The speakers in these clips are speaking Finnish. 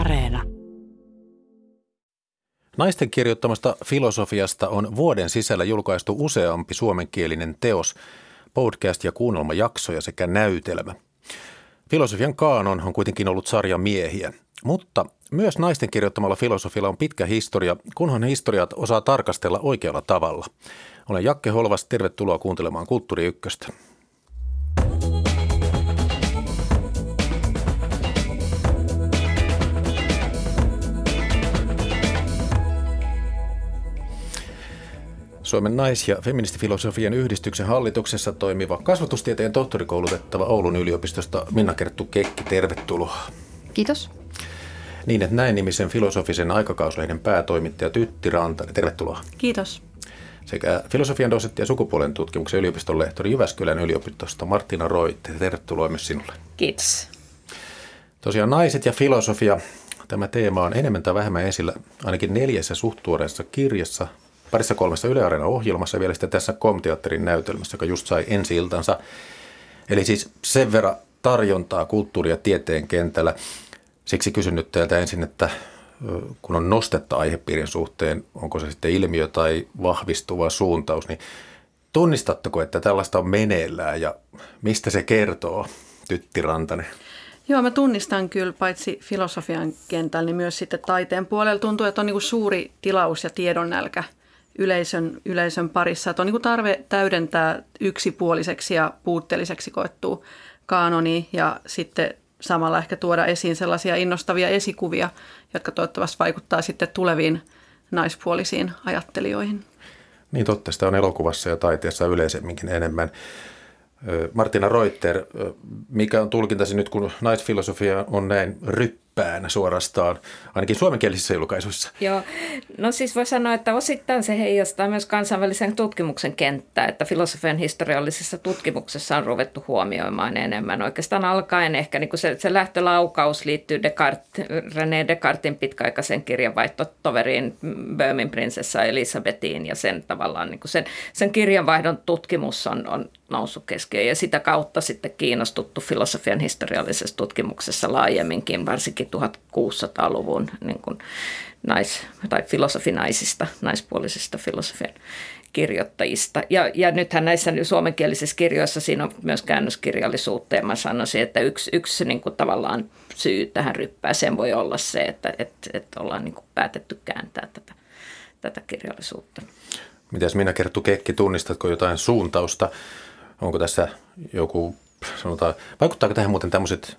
Areena. Naisten kirjoittamasta filosofiasta on vuoden sisällä julkaistu useampi suomenkielinen teos, podcast- ja kuunnelmajaksoja sekä näytelmä. Filosofian kaanon on kuitenkin ollut sarja miehiä, mutta myös naisten kirjoittamalla filosofilla on pitkä historia, kunhan historiat osaa tarkastella oikealla tavalla. Olen Jakke Holvas, tervetuloa kuuntelemaan Kulttuuri Ykköstä. Suomen nais- ja feministifilosofian yhdistyksen hallituksessa toimiva kasvatustieteen tohtorikoulutettava Oulun yliopistosta Minna Kerttu Kekki, tervetuloa. Kiitos. Niin, että Näin-nimisen filosofisen aikakauslehden päätoimittaja Tytti Rantanen, tervetuloa. Kiitos. Sekä filosofian dosentti ja sukupuolen tutkimuksen yliopiston lehtori Jyväskylän yliopistosta Martina Reuter, tervetuloa myös sinulle. Kiitos. Tosiaan naiset ja filosofia, tämä teema on enemmän tai vähemmän esillä ainakin 4 suhttuoreessa kirjassa, parissa 3 Yle Areena -ohjelmassa ja vielä sitten tässä Kom-teatterin näytelmässä, joka just sai ensi iltansa. Eli siis sen verran tarjontaa kulttuuri- ja tieteen kentällä. Siksi kysyn nyt teiltä ensin, että kun on nostetta aihepiirin suhteen, onko se sitten ilmiö tai vahvistuva suuntaus, niin tunnistatteko, että tällaista on meneillään ja mistä se kertoo, Tytti Rantanen? Joo, mä tunnistan kyllä paitsi filosofian kentällä, niin myös sitten taiteen puolella tuntuu, että on niin kuin suuri tilaus ja tiedonnälkä yleisön parissa, että on niin kuin tarve täydentää yksipuoliseksi ja puutteelliseksi koettua kaanonia ja sitten samalla ehkä tuoda esiin sellaisia innostavia esikuvia, jotka toivottavasti vaikuttaa sitten tuleviin naispuolisiin ajattelijoihin. Niin totta, sitä on elokuvassa ja taiteessa yleisemminkin enemmän. Martina Reuter, mikä on tulkintasi nyt, kun naisfilosofia on näin ryppäänä suorastaan, ainakin suomenkielisissä julkaisuissa? Joo, no siis voi sanoa, että osittain se heijastaa myös kansainvälisen tutkimuksen kenttää, että filosofian historiallisessa tutkimuksessa on ruvettu huomioimaan enemmän. Oikeastaan alkaen ehkä niin kuin se lähtölaukaus liittyy René Descartesin pitkäaikaisen kirjanvaihtotoveriin Böömin prinsessa Elisabetiin ja sen tavallaan niin kuin sen kirjanvaihdon tutkimus on noussut keskiöön ja sitä kautta sitten kiinnostuttu filosofian historiallisessa tutkimuksessa laajemminkin, varsinkin 1600-luvun niin kuin naispuolisista filosofian kirjoittajista. Ja nythän näissä suomenkielisissä kirjoissa siinä on myös käännöskirjallisuutta, ja mä sanoisin, että yksi niin kuin tavallaan syy tähän ryppääseen voi olla se, että ollaan niin kuin päätetty kääntää tätä kirjallisuutta. Mitäs Minna Kerttu Kekki, tunnistatko jotain suuntausta? Onko tässä joku, sanotaan, vaikuttaako tähän muuten tämmöiset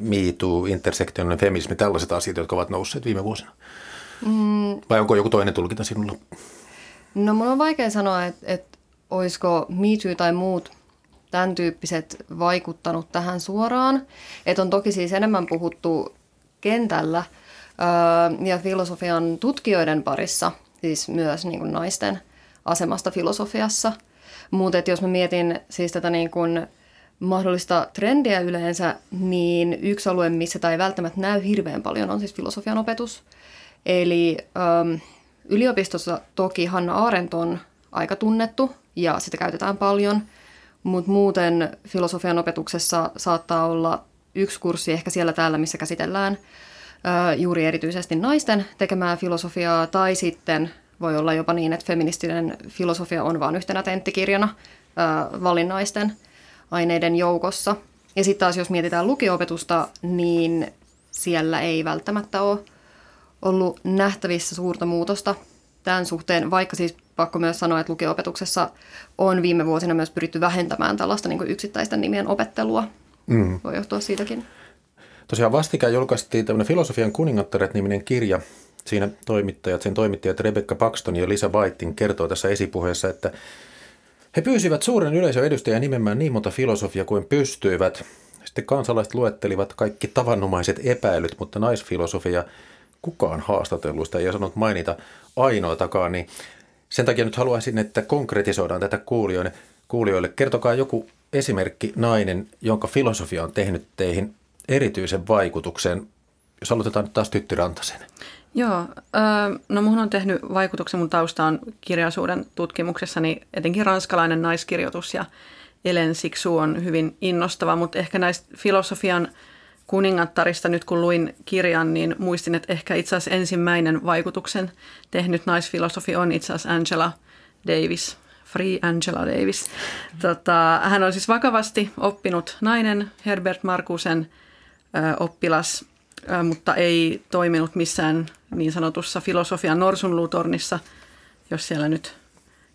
Me Too, intersektioninen feminismi, tällaiset asiat, jotka ovat nousseet viime vuosina? Vai onko joku toinen tulkinta sinulla? No mun on vaikea sanoa, että olisiko Me Too tai muut tämän tyyppiset vaikuttanut tähän suoraan. Että on toki siis enemmän puhuttu kentällä ja filosofian tutkijoiden parissa, siis myös niin kuin naisten asemasta filosofiassa. Mutta jos mä mietin siis tätä niin kun mahdollista trendiä yleensä, niin yksi alue, missä tämä ei välttämättä näy hirveän paljon, on siis filosofian opetus. Eli yliopistossa toki Hannah Arendt on aika tunnettu ja sitä käytetään paljon, mutta muuten filosofian opetuksessa saattaa olla yksi kurssi ehkä siellä täällä, missä käsitellään juuri erityisesti naisten tekemää filosofiaa tai sitten voi olla jopa niin, että feministinen filosofia on vain yhtenä tenttikirjana valinnaisten aineiden joukossa. Ja sitten taas jos mietitään lukio-opetusta, niin siellä ei välttämättä ole ollut nähtävissä suurta muutosta tämän suhteen, vaikka siis pakko myös sanoa, että lukio-opetuksessa on viime vuosina myös pyritty vähentämään tällaista niin kuin yksittäisten nimien opettelua. Mm. Voi johtua siitäkin. Tosiaan vastikään julkaistiin tämmöinen Filosofian kuningattaret-niminen kirja. Siinä sen toimittajat Rebecca Paxton ja Lisa Whitein kertoo tässä esipuheessa, että he pyysivät suuren yleisön edustajia nimemään niin monta filosofia kuin pystyivät. Sitten kansalaiset luettelivat kaikki tavanomaiset epäilyt, mutta naisfilosofia, kukaan haastatelluista ei osannut mainita ainoatakaan. Niin sen takia nyt haluaisin, että konkretisoidaan tätä kuulijoille. Kertokaa joku esimerkki nainen, jonka filosofia on tehnyt teihin erityisen vaikutuksen. Jos aloitetaan nyt taas Tytti Rantasen. Joo, no minun on tehnyt vaikutuksen, mun tausta on kirjallisuuden tutkimuksessani, etenkin ranskalainen naiskirjoitus ja Hélène Cixous on hyvin innostava, mutta ehkä näistä filosofian kuningattarista nyt kun luin kirjan, niin muistin, että ehkä itse asiassa ensimmäinen vaikutuksen tehnyt naisfilosofi on itse asiassa Angela Davis, Free Angela Davis. Hän on siis vakavasti oppinut nainen, Herbert Marcusen oppilas, mutta ei toiminut missään niin sanotussa filosofian norsunluutornissa, jos siellä nyt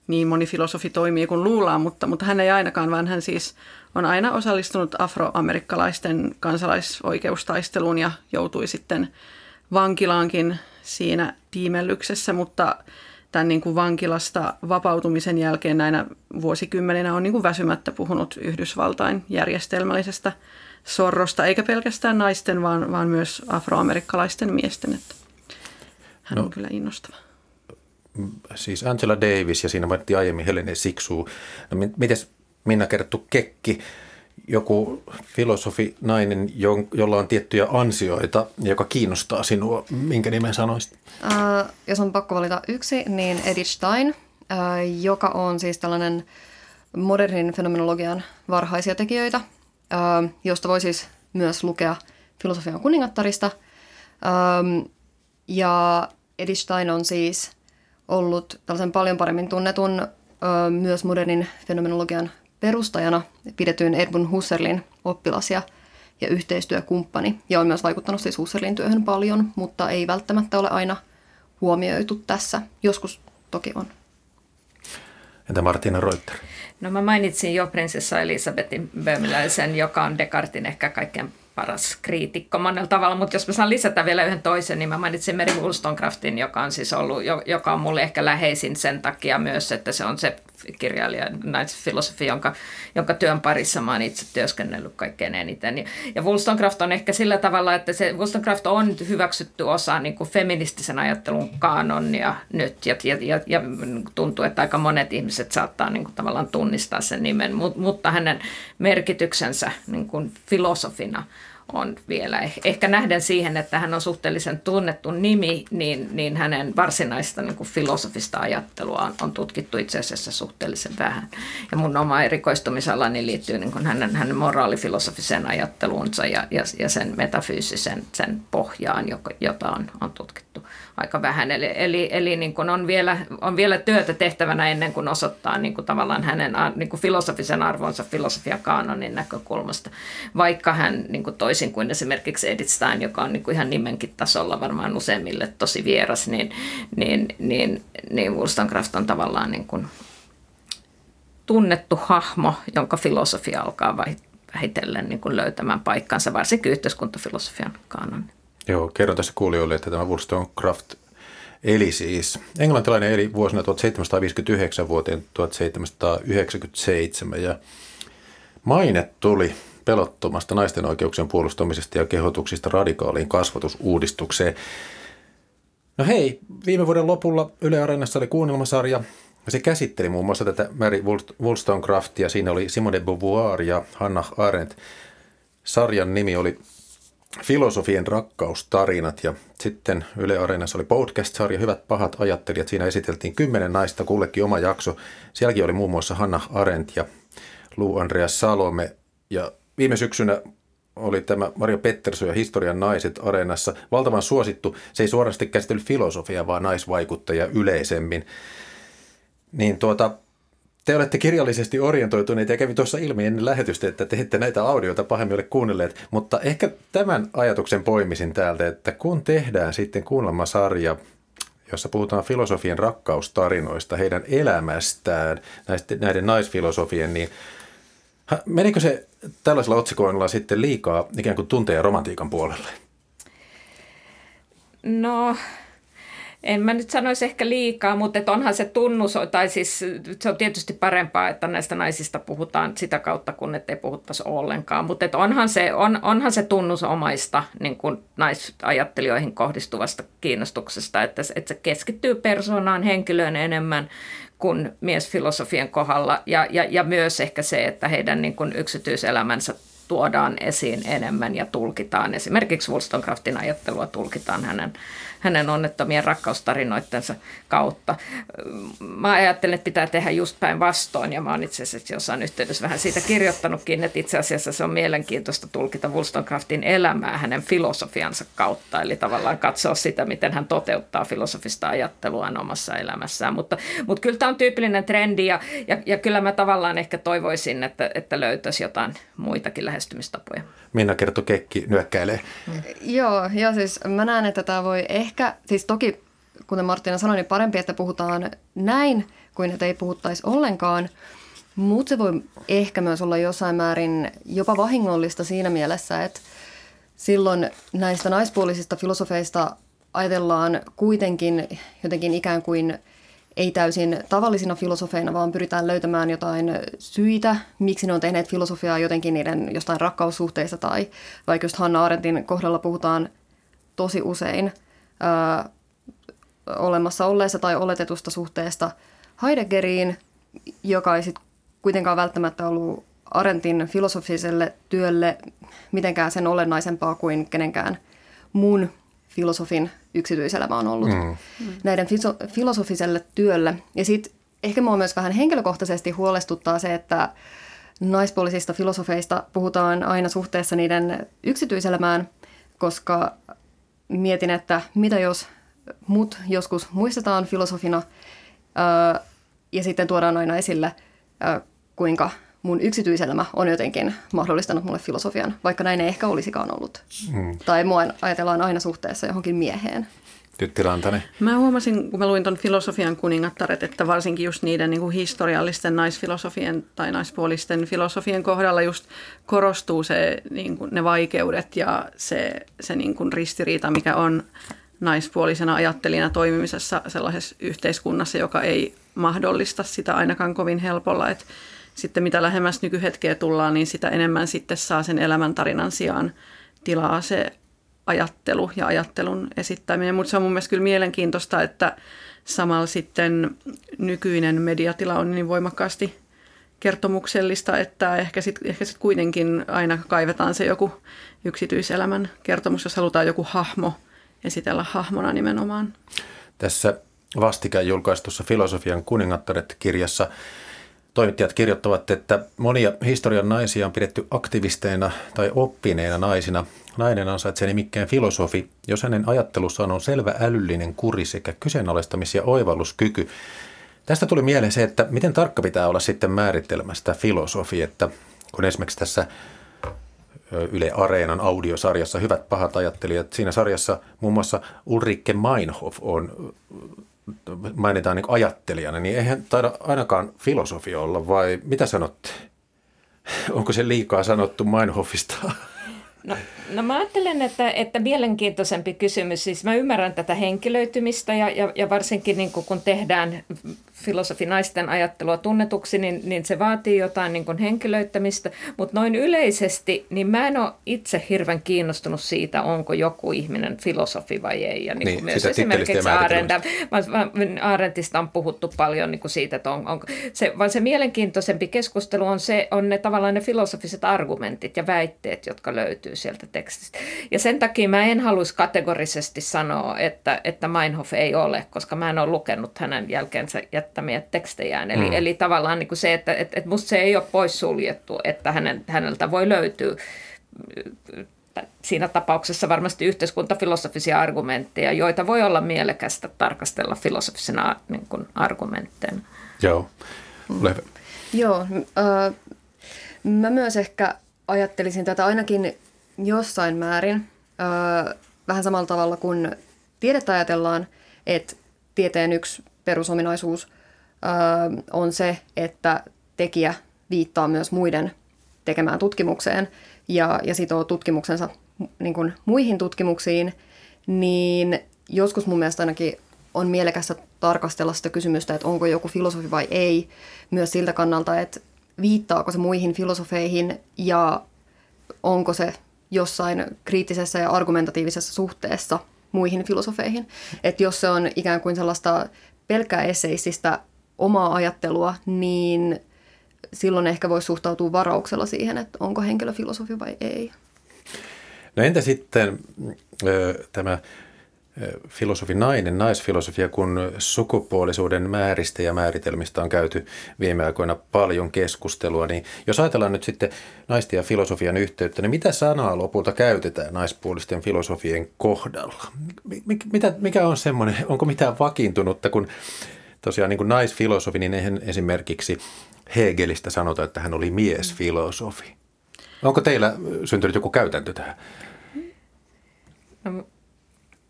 niin moni filosofi toimii kuin luullaan, mutta hän ei ainakaan, vaan hän siis on aina osallistunut afroamerikkalaisten kansalaisoikeustaisteluun ja joutui sitten vankilaankin siinä tiimellyksessä, mutta tämän niin kuin vankilasta vapautumisen jälkeen näinä vuosikymmeninä on niin kuin väsymättä puhunut Yhdysvaltain järjestelmällisestä sorrosta, eikä pelkästään naisten, vaan myös afroamerikkalaisten miesten. Että hän on kyllä innostava. Siis Angela Davis ja siinä mainittiin aiemmin Hélène Cixous. No, mites Minna Kerttu Kekki, joku filosofi nainen, jolla on tiettyjä ansioita, joka kiinnostaa sinua, minkä nimen sanoisit? Jos on pakko valita yksi, niin Edith Stein, joka on siis tällainen modernin fenomenologian varhaisia tekijöitä, josta voi siis myös lukea Filosofian kuningattarista. Ja Edith Stein on siis ollut tällaisen paljon paremmin tunnetun myös modernin fenomenologian perustajana pidetyn Edmund Husserlin oppilas ja yhteistyökumppani. Ja on myös vaikuttanut siis Husserlin työhön paljon, mutta ei välttämättä ole aina huomioitu tässä. Joskus toki on. Entä Martina Reuter? No mä mainitsin jo prinsessa Elisabetin böhmiläisen, joka on Descartin ehkä kaikkein paras kriitikko monella tavalla, mutta jos mä saan lisätä vielä yhden toisen, niin mä mainitsin Mary Wollstonecraftin, joka on siis ollut, joka on mulle ehkä läheisin sen takia myös, että se on se kirjailija, naisfilosofi, jonka työn parissa mä oon itse työskennellyt kaikkein eniten. Ja Wollstonecraft on ehkä sillä tavalla, että se Wollstonecraft on hyväksytty osa niin kuin feministisen ajattelun kaanonia nyt, ja tuntuu, että aika monet ihmiset saattaa niin kuin tavallaan tunnistaa sen nimen, mutta hänen merkityksensä niin kuin filosofina on vielä. Ehkä nähden siihen, että hän on suhteellisen tunnettu nimi, niin hänen varsinaista niin kuin filosofista ajattelua on tutkittu itse asiassa suhteellisen vähän. Ja mun oma erikoistumisalani liittyy niin kuin hänen moraalifilosofiseen ajatteluunsa ja sen metafyysisen sen pohjaan, jota on tutkittu aika vähän. Eli niin kuin on vielä työtä tehtävänä ennen kuin osoittaa niin kuin tavallaan hänen niin kuin filosofisen arvonsa filosofiakaanonin näkökulmasta, vaikka hän niin kuin toisin kuin esimerkiksi Edith Stein, joka on niin kuin ihan nimenkin tasolla varmaan useimmille tosi vieras, niin Wollstonecraft on tavallaan niin kuin tunnettu hahmo, jonka filosofia alkaa vähitellen niin kuin löytämään paikkansa, varsinkin yhteiskuntafilosofian kaanonin. Joo, kerron tässä kuulijoille, että tämä Wollstonecraft eli siis englantilainen eli vuosina 1759 vuoteen 1797 ja maine tuli pelottomasta naisten oikeuksien puolustamisesta ja kehotuksista radikaaliin kasvatusuudistukseen. No hei, viime vuoden lopulla Yle Areenassa oli kuunnelmasarja. Se käsitteli muun muassa tätä Mary Wollstonecraftia. Siinä oli Simone de Beauvoir ja Hannah Arendt. Sarjan nimi oli Filosofien rakkaustarinat ja sitten Yle Areenassa oli podcast-sarja Hyvät pahat ajattelijat. Siinä esiteltiin 10 naista, kullekin oma jakso. Sielläkin oli muun muassa Hannah Arendt ja Lou Andreas Salome ja viime syksynä oli tämä Maria Petterson ja Historian naiset Areenassa. Valtavan suosittu. Se ei suorasti käsitellyt filosofiaa, vaan naisvaikuttajia yleisemmin. Niin te olette kirjallisesti orientoituneet ja kävi tuossa ilmi ennen lähetystä, että te ette näitä audioita pahemmin ole kuunnelleet. Mutta ehkä tämän ajatuksen poimisin täältä, että kun tehdään sitten kuunnelmasarja, jossa puhutaan filosofien rakkaustarinoista, heidän elämästään, näiden naisfilosofien, niin menikö se tällaisella otsikoinnilla sitten liikaa ikään kuin tunteen ja romantiikan puolelle? No, en mä nyt sanoisi ehkä liikaa, mutta onhan se tunnus, tai siis se on tietysti parempaa, että näistä naisista puhutaan sitä kautta, kun ettei puhuttaisi ollenkaan. Mutta onhan se tunnusomaista niin kuin naisajattelijoihin kohdistuvasta kiinnostuksesta, että se keskittyy persoonaan, henkilöön enemmän kuin miesfilosofien kohdalla ja myös ehkä se, että heidän niin kuin yksityiselämänsä tuodaan esiin enemmän ja tulkitaan. Esimerkiksi Wollstonecraftin ajattelua tulkitaan hänen onnettomien rakkaustarinoittensa kautta. Mä ajattelen, että pitää tehdä just päin vastoin, ja mä oon itse asiassa jossain yhteydessä vähän siitä kirjoittanutkin, että itse asiassa se on mielenkiintoista tulkita Wollstonecraftin elämää hänen filosofiansa kautta, eli tavallaan katsoa sitä, miten hän toteuttaa filosofista ajatteluaan omassa elämässään. Mutta kyllä tämä on tyypillinen trendi, ja kyllä mä tavallaan ehkä toivoisin, että löytäisi jotain muitakin lähestymistapoja. Minna Kerttu Kekki nyökkäilee. Joo, siis mä näen, että tämä voi ehkä, siis toki kuten Martina sanoi, niin parempi, että puhutaan näin kuin että ei puhuttaisi ollenkaan, mutta se voi ehkä myös olla jossain määrin jopa vahingollista siinä mielessä, että silloin näistä naispuolisista filosofeista ajatellaan kuitenkin jotenkin ikään kuin ei täysin tavallisina filosofeina, vaan pyritään löytämään jotain syitä, miksi ne on tehneet filosofiaa jotenkin niiden jostain rakkaussuhteista tai vaikka just Hannah Arendtin kohdalla puhutaan tosi usein olemassa olleessa tai oletetusta suhteesta Heideggeriin, joka ei sitten kuitenkaan välttämättä ollut Arendtin filosofiselle työlle mitenkään sen olennaisempaa kuin kenenkään muun filosofin yksityiselämä on ollut näiden filosofiselle työlle. Ja sitten ehkä minua myös vähän henkilökohtaisesti huolestuttaa se, että naispuolisista filosofeista puhutaan aina suhteessa niiden yksityiselämään, koska mietin, että mitä jos mut joskus muistetaan filosofina ja sitten tuodaan aina esille, kuinka mun yksityiselämä on jotenkin mahdollistanut mulle filosofian, vaikka näin ei ehkä olisikaan ollut. Tai mua ajatellaan aina suhteessa johonkin mieheen. Tytti Rantanen. Mä huomasin, kun mä luin ton Filosofian kuningattaret, että varsinkin just niiden niin kuin historiallisten naisfilosofien tai naispuolisten filosofien kohdalla just korostuu se, niin kuin ne vaikeudet ja se niin kuin ristiriita, mikä on naispuolisena ajattelijana toimimisessa sellaisessa yhteiskunnassa, joka ei mahdollista sitä ainakaan kovin helpolla, että sitten mitä lähemmäs nykyhetkeä tullaan, niin sitä enemmän sitten saa sen elämäntarinan sijaan tilaa se ajattelu ja ajattelun esittäminen. Mutta se on mun mielestä kyllä mielenkiintoista, että samalla sitten nykyinen mediatila on niin voimakkaasti kertomuksellista, että ehkä sit kuitenkin aina kaivetaan se joku yksityiselämän kertomus, jos halutaan joku hahmo esitellä hahmona nimenomaan. Tässä vastikään julkaistussa Filosofian kuningattaret-kirjassa toimittajat kirjoittavat, että monia historian naisia on pidetty aktivisteina tai oppineina naisina. Nainen ansaitsee nimikkeen filosofi, jos hänen ajattelussaan on selvä älyllinen kuri sekä kyseenalaistamis- ja oivalluskyky. Tästä tuli mieleen se, että miten tarkka pitää olla sitten määritelmästä filosofi, että kun esimerkiksi tässä Yle Areenan audiosarjassa Hyvät pahat ajattelijat, siinä sarjassa muun muassa Ulrike Meinhof on mainitaan niin ajattelijana, niin eihän taida ainakaan filosofia olla, vai mitä sanotte? Onko se liikaa sanottu Meinhofista? No mä ajattelen, että mielenkiintoisempi kysymys, siis mä ymmärrän tätä henkilöitymistä ja varsinkin niin kun tehdään filosofinaisten ajattelua tunnetuksi, niin se vaatii jotain niin kun henkilöittämistä, mutta noin yleisesti, niin mä en ole itse hirveän kiinnostunut siitä, onko joku ihminen filosofi vai ei. Ja niin myös esimerkiksi Arendtista on puhuttu paljon niin kun siitä, että vaan se mielenkiintoisempi keskustelu on ne tavallaan ne filosofiset argumentit ja väitteet, jotka löytyy sieltä tekstistä. Ja sen takia mä en haluaisi kategorisesti sanoa, että Meinhof ei ole, koska mä en ole lukenut hänen jälkeensä jättämiä tekstejään. Eli tavallaan niin kuin se, että musta se ei ole poissuljettu, että häneltä voi löytyä siinä tapauksessa varmasti yhteiskuntafilosofisia argumentteja, joita voi olla mielekästä tarkastella filosofisena niin kuin argumentteina. Joo. Mä myös ehkä ajattelisin tätä ainakin jossain määrin vähän samalla tavalla kuin tiedettä ajatellaan, että tieteen yksi perusominaisuus on se, että tekijä viittaa myös muiden tekemään tutkimukseen ja sitoo tutkimuksensa niin kuin muihin tutkimuksiin, niin joskus mun mielestä ainakin on mielekästä tarkastella sitä kysymystä, että onko joku filosofi vai ei, myös siltä kannalta, että viittaako se muihin filosofeihin ja onko se jossain kriittisessä ja argumentatiivisessa suhteessa muihin filosofeihin. Että jos se on ikään kuin sellaista pelkkää esseististä omaa ajattelua, niin silloin ehkä voisi suhtautua varauksella siihen, että onko henkilö filosofi vai ei. No entä sitten tämä filosofinainen, naisfilosofia, kun sukupuolisuuden määristä ja määritelmistä on käyty viime aikoina paljon keskustelua, niin jos ajatellaan nyt sitten naisten ja filosofian yhteyttä, niin mitä sanaa lopulta käytetään naispuolisten filosofien kohdalla? Mikä on semmoinen, onko mitään vakiintunutta, kun tosiaan niin kuin naisfilosofi, niin eihän esimerkiksi Hegelistä sanota, että hän oli miesfilosofi. Onko teillä syntynyt joku käytäntö tähän? No,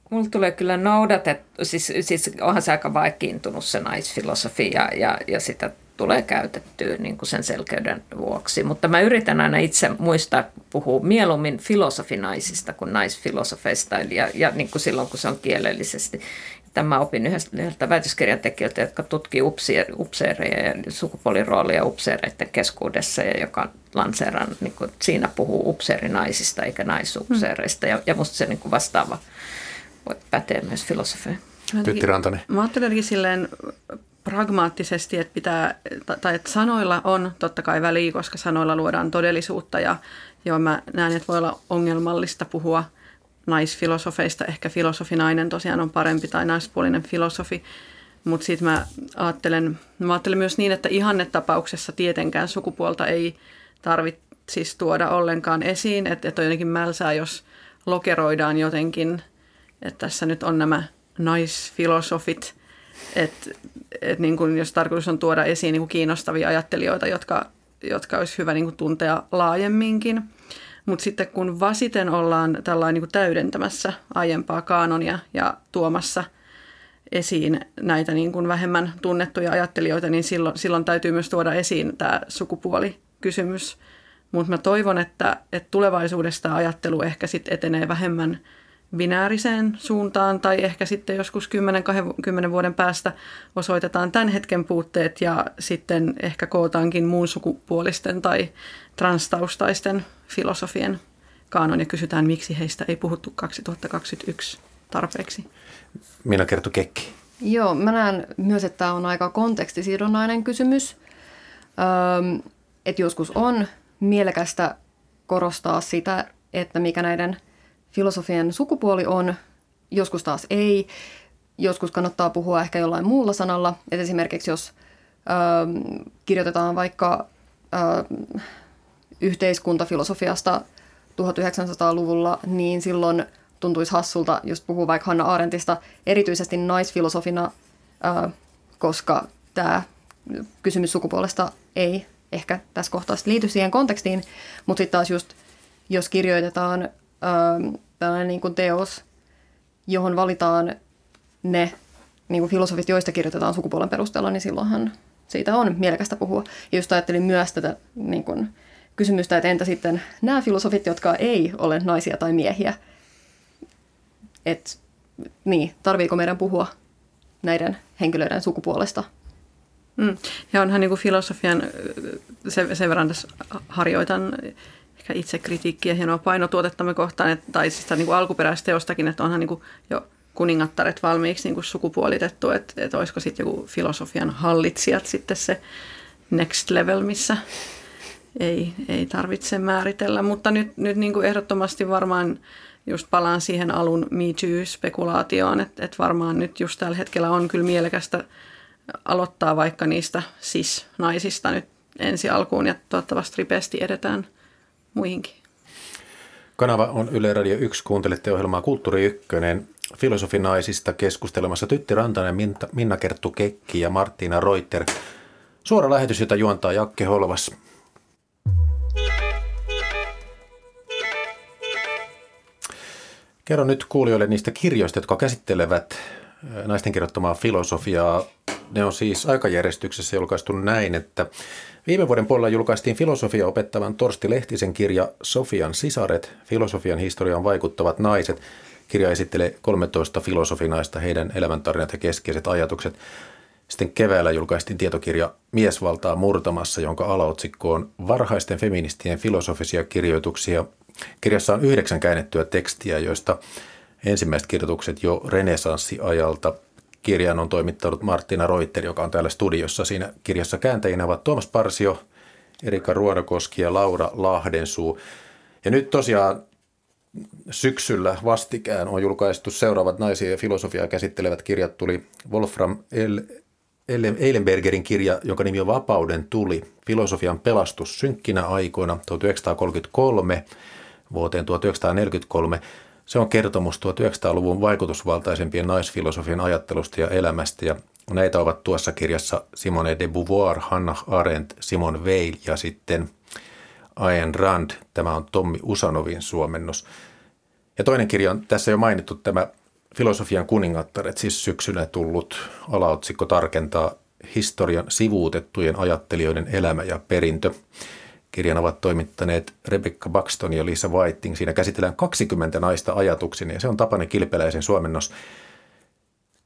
mulla tulee kyllä noudatettu, siis onhan se aika vakiintunut se naisfilosofia ja sitä tulee käytettyä niin kuin sen selkeyden vuoksi. Mutta mä yritän aina itse muistaa puhua mieluummin filosofinaisista kuin naisfilosofeista ja niin kuin silloin, kun se on kielellisesti. Mä opin yhdeltä väitöskirjantekijöiltä, jotka tutkii upseereja ja sukupuoliroolia upseereiden keskuudessa, ja joka lanseeran, niin kuin siinä puhuu upseerinaisista eikä naisupseereista. Ja musta se niin kuin vastaava pätee myös filosofeen. Tytti Rantanen. Mä ajattelin silleen pragmaattisesti, että pitää, tai että sanoilla on totta kai väliä, koska sanoilla luodaan todellisuutta. Ja joo, mä näen, että voi olla ongelmallista puhua naisfilosofeista, ehkä filosofinainen tosiaan on parempi tai naispuolinen filosofi, mutta sitten mä ajattelen myös niin, että ihannetapauksessa tietenkään sukupuolta ei tarvitse siis tuoda ollenkaan esiin, että on jotenkin mälsää, jos lokeroidaan jotenkin, että tässä nyt on nämä naisfilosofit, että niin kun, jos tarkoitus on tuoda esiin niin kun kiinnostavia ajattelijoita, jotka olisi hyvä niin kun tuntea laajemminkin. Mutta sitten kun vasiten ollaan tällainen niin kuin täydentämässä aiempaa kaanonia ja tuomassa esiin näitä niin kuin vähemmän tunnettuja ajattelijoita, niin silloin täytyy myös tuoda esiin tämä sukupuolikysymys. Mutta mä toivon, että tulevaisuudesta ajattelu ehkä sitten etenee vähemmän binääriseen suuntaan, tai ehkä sitten joskus 10-20 vuoden päästä osoitetaan tämän hetken puutteet ja sitten ehkä kootaankin muun sukupuolisten tai transtaustaisten filosofien kaanon ja kysytään, miksi heistä ei puhuttu 2021 tarpeeksi. Minna Kerttu Kekki. Joo, mä näen myös, että tämä on aika kontekstisidonnainen kysymys, että joskus on mielekästä korostaa sitä, että mikä näiden filosofien sukupuoli on, joskus taas ei, joskus kannattaa puhua ehkä jollain muulla sanalla, että esimerkiksi jos kirjoitetaan vaikka yhteiskuntafilosofiasta 1900-luvulla, niin silloin tuntuisi hassulta, jos puhuu vaikka Hannah Arendtista erityisesti naisfilosofina, koska tämä kysymys sukupuolesta ei ehkä tässä kohtaa liity siihen kontekstiin, mutta sitten taas just, jos kirjoitetaan tällainen niin kuin teos, johon valitaan ne niin kuin filosofit, joista kirjoitetaan sukupuolen perusteella, niin silloinhan siitä on mielekästä puhua. Ja just ajattelin myös tätä niin kuin kysymystä, että entä sitten nämä filosofit, jotka ei ole naisia tai miehiä, että niin, tarviiko meidän puhua näiden henkilöiden sukupuolesta? Mm. Ja onhan niin kuin filosofian, sen verran tässä harjoitan ehkä itsekritiikkiä, hienoa painotuotettamme kohtaan, tai siis niin kuin alkuperäisteostakin, että onhan niin kuin jo kuningattaret valmiiksi niin kuin sukupuolitettu, että olisiko sitten joku filosofian hallitsijat sitten se next level, missä ei tarvitse määritellä. Mutta nyt niin kuin ehdottomasti varmaan just palaan siihen alun Me Too-spekulaatioon, että varmaan nyt just tällä hetkellä on kyllä mielekästä aloittaa vaikka niistä cis-naisista nyt ensi alkuun, ja toivottavasti ripeästi edetään muihinkin. Kanava on Yle Radio 1. Kuuntelette ohjelmaa Kulttuuri 1. Filosofinaisista keskustelemassa Tytti Rantanen, Minna Kerttu Kekki ja Martina Reuter. Suora lähetys, jota juontaa Jakke Holvas. Kerro nyt kuulijoille niistä kirjoista, jotka käsittelevät naisten kirjoittamaa filosofiaa. Ne on siis aikajärjestyksessä julkaistu näin, että viime vuoden puolella julkaistiin filosofia opettavan Torsti Lehtisen kirja Sofian sisaret, filosofian historiaan vaikuttavat naiset. Kirja esittelee 13 filosofinaista, heidän elämäntarinat ja keskeiset ajatukset. Sitten keväällä julkaistiin tietokirja Miesvaltaa murtamassa, jonka alaotsikko on Varhaisten feministien filosofisia kirjoituksia. Kirjassa on 9 käännettyä tekstiä, joista ensimmäiset kirjoitukset jo renesanssiajalta. Kirjan on toimittanut Martina Reuter, joka on täällä studiossa. Siinä kirjassa kääntäjinä ovat Tuomas Parsio, Erika Ruodakoski ja Laura Lahdensuu. Ja nyt tosiaan syksyllä vastikään on julkaistu seuraavat naisia ja filosofiaa käsittelevät kirjat. Tuli Wolfram Eilenbergerin kirja, jonka nimi on Vapauden tuli, filosofian pelastus synkkinä aikoina 1933 vuoteen 1943. Se on kertomus 1900-luvun vaikutusvaltaisempien naisfilosofien ajattelusta ja elämästä, ja näitä ovat tuossa kirjassa Simone de Beauvoir, Hannah Arendt, Simone Weil ja sitten Ayn Rand. Tämä on Tommi Usanovin suomennos. Ja toinen kirja on tässä jo mainittu, tämä Filosofian kuningattaret, siis syksynä tullut, alaotsikko tarkentaa historian sivuutettujen ajattelijoiden elämä ja perintö. Kirjan ovat toimittaneet Rebecca Paxton ja Lisa Whitein. Siinä käsitellään 20 naista ajatuksina, ja se on Tapani Kilpeläisen suomennos.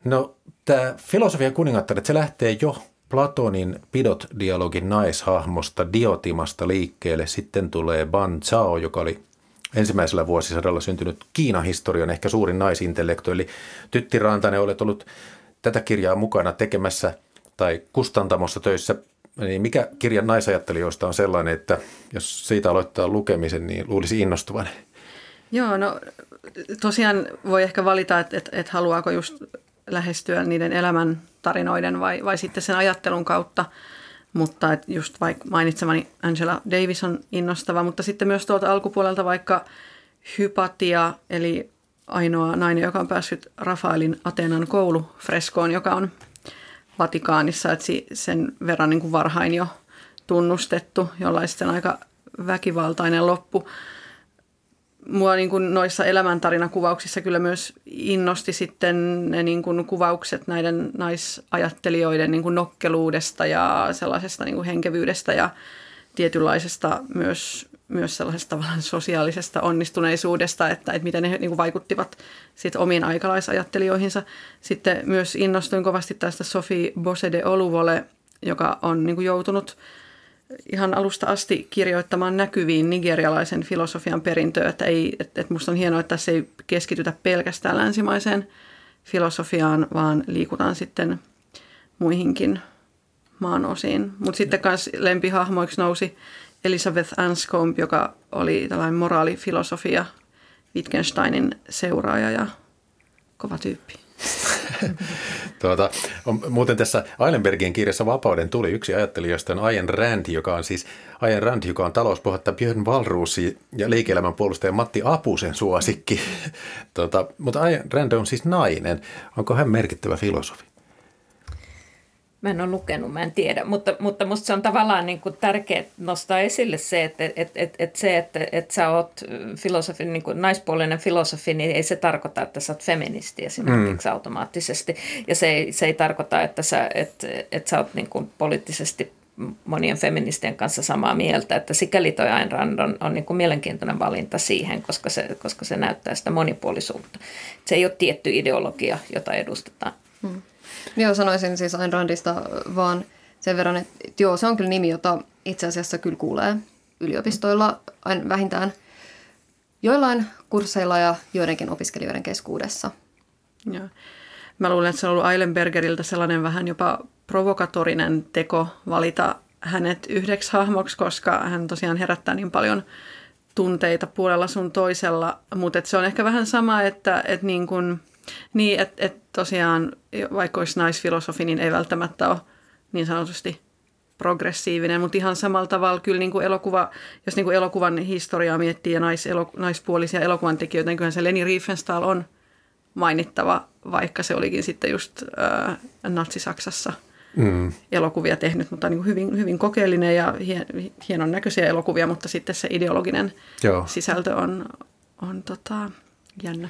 No, tämä Filosofian kuningattaret, se lähtee jo Platonin Pidot-dialogin naishahmosta Diotimasta liikkeelle. Sitten tulee Ban Chao, joka oli ensimmäisellä vuosisadalla syntynyt Kiinan historian ehkä suurin naisintellektuelli. Tytti Rantanen, olet ollut tätä kirjaa mukana tekemässä tai kustantamossa töissä. Niin mikä kirjan naisajattelijoista on sellainen, että jos siitä aloittaa lukemisen, niin luulisi innostuvan? Joo, no tosiaan voi ehkä valita, että haluaako just lähestyä niiden elämän tarinoiden vai sitten sen ajattelun kautta. Mutta just vaikka mainitsemani Angela Davis on innostava, mutta sitten myös tuolta alkupuolelta vaikka Hypatia, eli ainoa nainen, joka on päässyt Rafaelin Ateenan koulufreskoon, joka on Vatikaanissa, että sen verran niin kuin varhain jo tunnustettu, jollain sitten aika väkivaltainen loppu. Mua niin kuin noissa elämäntarinakuvauksissa kyllä myös innosti sitten ne niin kuin kuvaukset näiden naisajattelijoiden niin kuin nokkeluudesta ja sellaisesta niin kuin henkevyydestä ja tietynlaisesta myös sellaisesta tavallaan sosiaalisesta onnistuneisuudesta, että miten ne niin kuin vaikuttivat sitten omiin aikalaisajattelijoihinsa. Sitten myös innostuin kovasti tästä Sophie Bosede-Oluvole, joka on niin kuin joutunut ihan alusta asti kirjoittamaan näkyviin nigerialaisen filosofian perintöä. Että musta on hienoa, että tässä ei keskitytä pelkästään länsimaiseen filosofiaan, vaan liikutaan sitten muihinkin maanosiin. Mutta sitten myös lempihahmoiksi nousi Elisabeth Anscombe, joka oli tällainen moraalifilosofia, Wittgensteinin seuraaja ja kova tyyppi. Muuten tässä Eilenbergin kirjassa Vapauden tuli yksi ajattelijoista on Ayn Rand, joka on talouspohjatta Björn Wahlroosin ja liike-elämän puolustaja Matti Apusen suosikki. Mutta Ayn Rand on siis nainen. Onko hän merkittävä filosofi? Mä en ole lukenut, mä en tiedä, mutta musta se on tavallaan niin kuin tärkeää nostaa esille se, että sä oot filosofi, niin kuin naispuolinen filosofi, niin ei se tarkoita, että sä oot feministi esimerkiksi automaattisesti. Ja se ei tarkoita, että sä oot niin kuin poliittisesti monien feministien kanssa samaa mieltä, että sikäli toi Ayn Rand on niin kuin mielenkiintoinen valinta siihen, koska se näyttää sitä monipuolisuutta. Se ei ole tietty ideologia, jota edustetaan. Joo, sanoisin siis Ayn Randista vaan sen verran, että joo, se on kyllä nimi, jota itse asiassa kyllä kuulee yliopistoilla vähintään joillain kursseilla ja joidenkin opiskelijoiden keskuudessa. Joo. Mä luulen, että se on ollut Eilenbergeriltä sellainen vähän jopa provokatorinen teko valita hänet yhdeksi hahmoksi, koska hän tosiaan herättää niin paljon tunteita puolella sun toisella, mutta se on ehkä vähän sama, että niin kuin niin, että tosiaan vaikka olisi naisfilosofi, niin ei välttämättä ole niin sanotusti progressiivinen, mutta ihan samalla tavalla kyllä niin kuin jos niin kuin elokuvan historiaa miettii ja naispuolisia elokuvan tekijöitä, niin kyllähän se Leni Riefenstahl on mainittava, vaikka se olikin sitten just Natsi-Saksassa elokuvia tehnyt, mutta niin kuin hyvin, hyvin kokeellinen ja hienon näköisiä elokuvia, mutta sitten se ideologinen sisältö on jännä.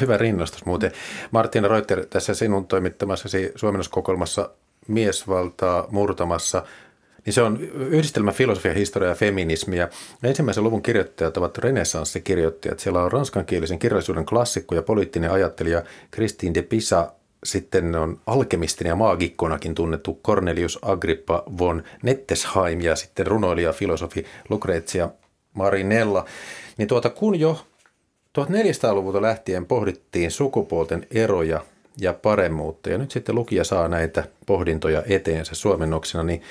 Hyvä rinnastus muuten. Martina Reuter, tässä sinun toimittamassasi suomennoskokoelmassa Miesvaltaa murtamassa, niin se on yhdistelmä filosofia, historia ja feminismiä. Ensimmäisen luvun kirjoittajat ovat renessanssikirjoittajat. Siellä on ranskankielisen kirjallisuuden klassikko ja poliittinen ajattelija Christine de Pisa. Sitten on alkemistin ja maagikkonakin tunnettu Cornelius Agrippa von Nettesheim ja sitten runoilija, filosofi Lucrezia Marinella. Niin kun jo 1400-luvulta lähtien pohdittiin sukupuolten eroja ja paremmuutta, ja nyt sitten lukija saa näitä pohdintoja eteensä suomennoksena, niin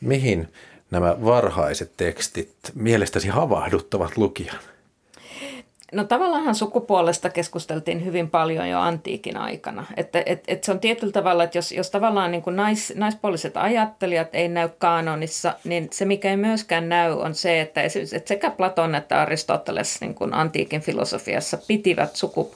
mihin nämä varhaiset tekstit mielestäsi havahduttavat lukijan? No tavallaan sukupuolesta keskusteltiin hyvin paljon jo antiikin aikana. Että se on tietyllä tavalla, että jos tavallaan niin kuin naispuoliset ajattelijat ei näy kaanonissa, niin se mikä ei myöskään näy on se, että sekä Platon että Aristoteles niin kuin antiikin filosofiassa pitivät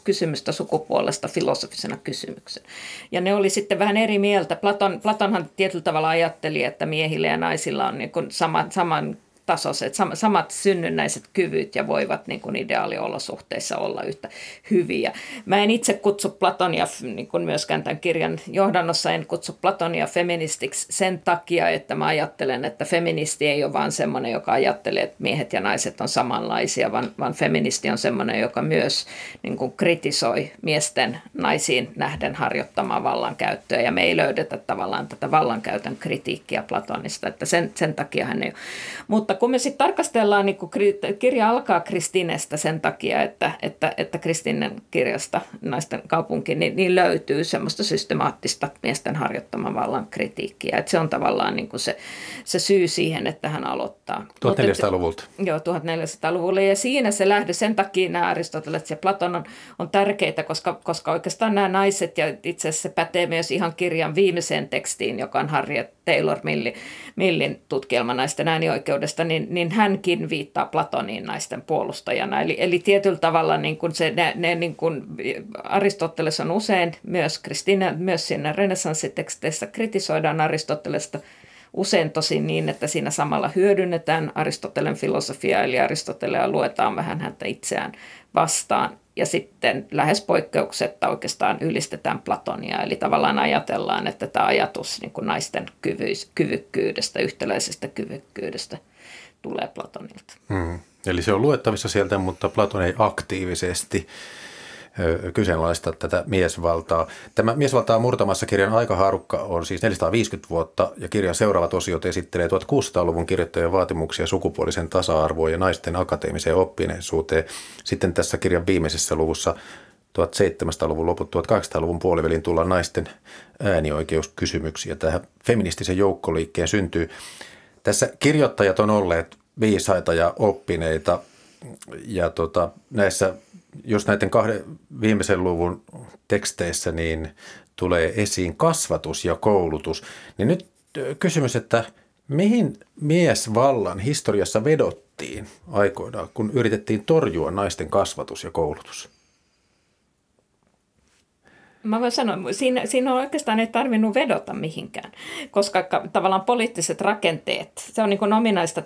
kysymystä sukupuolesta filosofisena kysymyksenä. Ja ne oli sitten vähän eri mieltä. Platonhan tietyllä tavalla ajatteli, että miehillä ja naisilla on niin kuin saman tasoiset, samat synnynnäiset kyvyt ja voivat niin kuin ideaaliolosuhteissa olla yhtä hyviä. Mä en itse kutsu Platonia, niin kuin myöskään tämän kirjan johdannossa, en kutsu Platonia feministiksi sen takia, että mä ajattelen, että feministi ei ole vaan semmoinen, joka ajattelee, että miehet ja naiset on samanlaisia, vaan feministi on semmoinen, joka myös niin kuin kritisoi miesten naisiin nähden harjoittamaa vallankäyttöä. Ja me ei löydetä tavallaan tätä vallankäytön kritiikkiä Platonista, että sen takia hän ei ole. Mutta kun me sitten tarkastellaan, niin kun kirja alkaa Kristinestä sen takia, että Kristinen kirjasta Naisten kaupunki, niin löytyy semmoista systemaattista miesten harjoittaman vallan kritiikkiä. Et se on tavallaan niin kun se syy siihen, että hän aloittaa. 1400-luvulta. Joo, 1400-luvulla. Ja siinä se lähde, sen takia nämä Aristoteles ja Platon on tärkeitä, koska oikeastaan nämä naiset, ja itse asiassa se pätee myös ihan kirjan viimeiseen tekstiin, joka on Harriet Taylor Millin tutkielma naisten äänioikeudesta, niin hänkin viittaa Platoniin naisten puolustajana. Eli tietyllä tavalla niin kuin niin kuin Aristoteles on usein, myös siinä renessanssiteksteissä kritisoidaan Aristotelesta, usein tosin niin, että siinä samalla hyödynnetään Aristotelen filosofiaa, eli Aristotelea luetaan vähän häntä itseään vastaan. Ja sitten lähes poikkeuksetta oikeastaan ylistetään Platonia, eli tavallaan ajatellaan, että tämä ajatus niin kuin naisten kyvykkyydestä, yhtäläisestä kyvykkyydestä tulee Platonilta. Eli se on luettavissa sieltä, mutta Platon ei aktiivisesti kyseenalaista tätä miesvaltaa. Tämä Miesvaltaa murtamassa -kirjan aikahaarukka on siis 450 vuotta, ja kirjan seuraavat osiot esittelee 1600-luvun kirjoittajien vaatimuksia sukupuolisen tasa-arvoon ja naisten akateemiseen oppineisuuteen. Sitten tässä kirjan viimeisessä luvussa 1700-luvun loput 1800-luvun puoliväliin tullaan naisten äänioikeuskysymyksiä. Tähän feministisen joukkoliikkeen syntyy. Tässä kirjoittajat on olleet viisaita ja oppineita, ja näissä, jos näiden kahden viimeisen luvun teksteissä niin tulee esiin kasvatus ja koulutus, niin nyt kysymys, että mihin miesvallan historiassa vedottiin aikoinaan, kun yritettiin torjua naisten kasvatus ja koulutus? Mä voin sanoa, siinä oikeastaan ei tarvinnut vedota mihinkään, koska tavallaan poliittiset rakenteet, se on niin kuin ominaista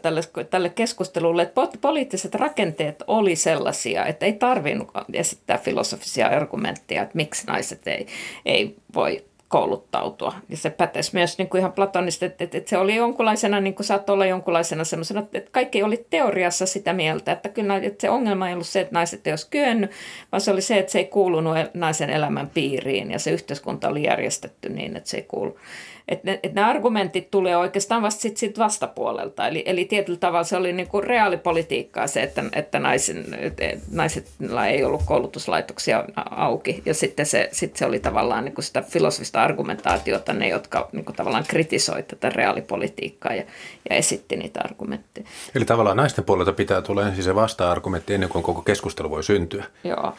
tälle keskustelulle, että poliittiset rakenteet oli sellaisia, että ei tarvinnut esittää filosofisia argumentteja, että miksi naiset ei voi kouluttautua. Ja se pätesi myös niin kuin ihan Platonista, että se oli jonkunlaisena, niin kuin saattoi olla jonkunlaisena semmoisena, että kaikki oli teoriassa sitä mieltä, että kyllä että se ongelma ei ollut se, että naiset ei olisi kyennyt, vaan se oli se, että se ei kuulunut naisen elämän piiriin ja se yhteiskunta oli järjestetty niin, että se ei kuulu. Että nämä argumentit tulee oikeastaan vasta sit vastapuolelta. Eli tietyllä tavalla se oli niin kuin reaalipolitiikkaa se, että naisilla ei ollut koulutuslaitoksia auki. Ja sitten se oli tavallaan niin kuin sitä filosofista argumentaatiota, ne jotka niin kuin tavallaan kritisoi tätä reaalipolitiikkaa ja esitti niitä argumentteja. Eli tavallaan naisten puolelta pitää tulla ensin se vasta-argumentti ennen kuin koko keskustelu voi syntyä. Joo.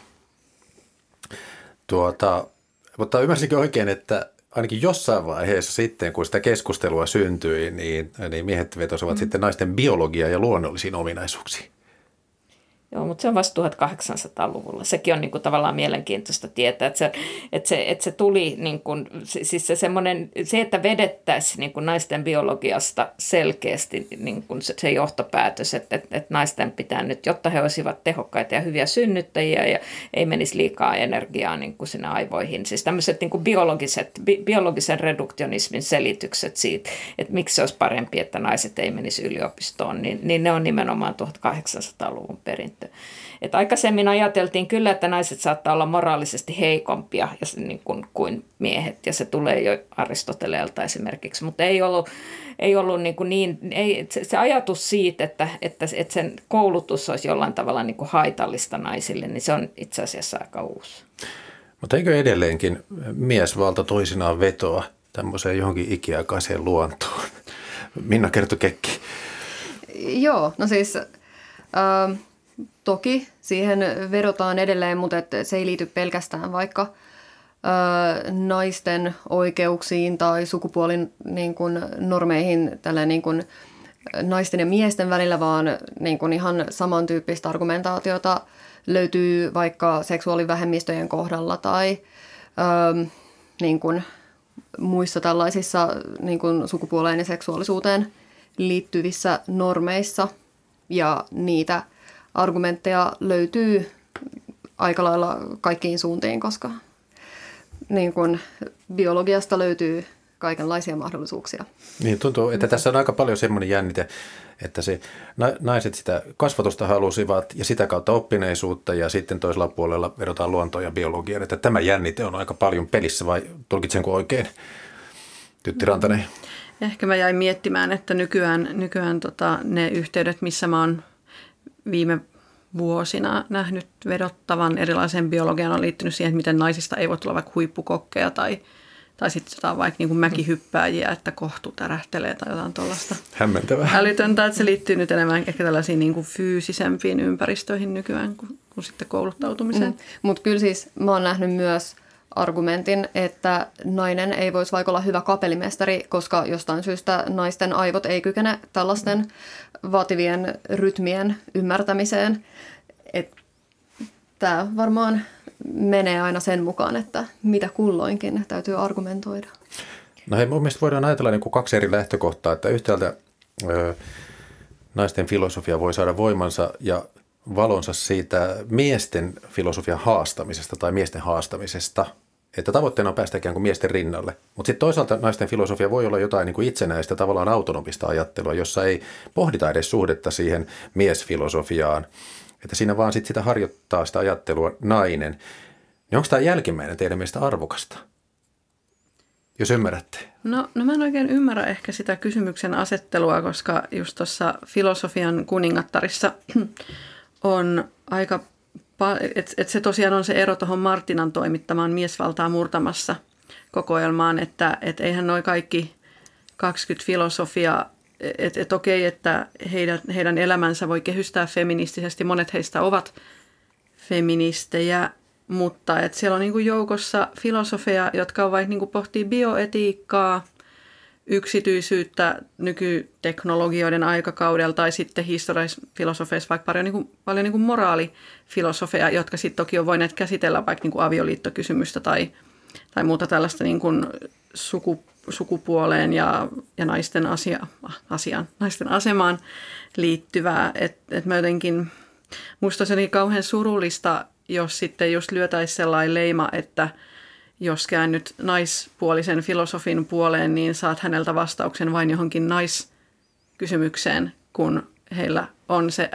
Mutta ymmärsinkö oikein, että ainakin jossain vaiheessa sitten, kun sitä keskustelua syntyi, niin miehet vetosivat sitten naisten biologiaa ja luonnollisiin ominaisuuksiin. Joo, mutta se on vasta 1800-luvulla. Sekin on niin kuin tavallaan mielenkiintoista tietää, että se tuli, niin kuin, siis se, että vedettäisiin niin kuin naisten biologiasta selkeästi niin kuin se johtopäätös, että naisten pitää nyt, jotta he olisivat tehokkaita ja hyviä synnyttäjiä ja ei menisi liikaa energiaa niin kuin sinne aivoihin. Siis tämmöiset niin kuin biologisen reduktionismin selitykset siitä, että miksi se olisi parempi, että naiset ei menisi yliopistoon, niin ne on nimenomaan 1800-luvun perintö. Että aikaisemmin ajateltiin kyllä, että naiset saattaa olla moraalisesti heikompia ja niin kuin miehet, ja se tulee jo Aristoteleelta esimerkiksi, mutta ei ollut se ajatus siitä, että sen koulutus olisi jollain tavalla niin kuin haitallista naisille, niin se on itse asiassa aika uusi. Mutta eikö edelleenkin miesvalta toisinaan vetoa tämmöiseen johonkin ikiaikaiseen luontoon? Minna Kerttu Kekki. Joo, no siis toki siihen vedotaan edelleen, mutta se ei liity pelkästään vaikka naisten oikeuksiin tai sukupuolin niin kuin, normeihin tällä niin kuin, naisten ja miesten välillä, vaan niin kuin, ihan samantyyppistä argumentaatiota löytyy vaikka seksuaalivähemmistöjen kohdalla tai niin kuin, muissa tällaisissa niin kuin, sukupuoleen ja seksuaalisuuteen liittyvissä normeissa, ja niitä argumentteja löytyy aika lailla kaikkiin suuntiin, koska niin kun biologiasta löytyy kaikenlaisia mahdollisuuksia. Niin, tuntuu, että tässä on aika paljon semmoinen jännite, että se, naiset sitä kasvatusta halusivat ja sitä kautta oppineisuutta, ja sitten toisella puolella vedotaan luontoon ja biologiaan, että tämä jännite on aika paljon pelissä, vai tulkitsenko oikein, Tytti Rantanen? Ehkä mä jäin miettimään, että nykyään ne yhteydet, missä mä oon viime vuosina nähnyt vedottavan erilaisen biologian, on liittynyt siihen, että miten naisista ei voi tulla vaikka huippukokkeja tai sitten vaikka niin kuin mäkihyppääjiä, että kohtu tärähtelee tai jotain tuollaista. Hämmentävää. Älytöntä, että se liittyy nyt enemmän ehkä tällaisiin niin kuin fyysisempiin ympäristöihin nykyään kuin sitten kouluttautumiseen. Mutta kyllä siis mä oon nähnyt myös argumentin, että nainen ei voisi vaikka olla hyvä kapellimestari, koska jostain syystä naisten aivot ei kykene tällaisten vaativien rytmien ymmärtämiseen. Tämä varmaan menee aina sen mukaan, että mitä kulloinkin täytyy argumentoida. No hei, mun mielestä voidaan ajatella niin kuin kaksi eri lähtökohtaa, että yhtäältä naisten filosofia voi saada voimansa ja valonsa siitä miesten filosofian haastamisesta tai miesten haastamisesta, että tavoitteena on päästä ikään kuin miesten rinnalle. Mutta sitten toisaalta naisten filosofia voi olla jotain niin kuin itsenäistä, tavallaan autonomista ajattelua, jossa ei pohdita edes suhdetta siihen miesfilosofiaan, että siinä vaan sit sitä harjoittaa sitä ajattelua nainen. Niin onko tämä jälkimmäinen teidän mielestä arvokasta, jos ymmärrätte? No mä en oikein ymmärrä ehkä sitä kysymyksen asettelua, koska just tuossa Filosofian kuningattarissa on aika, että se tosiaan on se ero tuohon Martinan toimittamaan Miesvaltaa murtamassa -kokoelmaan, että eihän noi kaikki 20 filosofiaa, että okei, että heidän elämänsä voi kehystää feministisesti, monet heistä ovat feministejä, mutta että siellä on niin kuin joukossa filosofeja, jotka on vaikka niin kuin pohtii bioetiikkaa, yksityisyyttä nykyteknologioiden aikakaudella, tai sitten historiaisfilosofeissa vaikka paljon niin kuin moraalifilosofeja, jotka sitten toki on voineet käsitellä vaikka niin kuin avioliittokysymystä tai muuta tällaista niin kuin sukupuoleen ja naisten asiaan, naisten asemaan liittyvää. Et mä jotenkin, musta se oli kauhean surullista, jos sitten just lyötäisi sellainen leima, että jos käännyt naispuolisen filosofin puoleen, niin saat häneltä vastauksen vain johonkin naiskysymykseen, kun meillä on se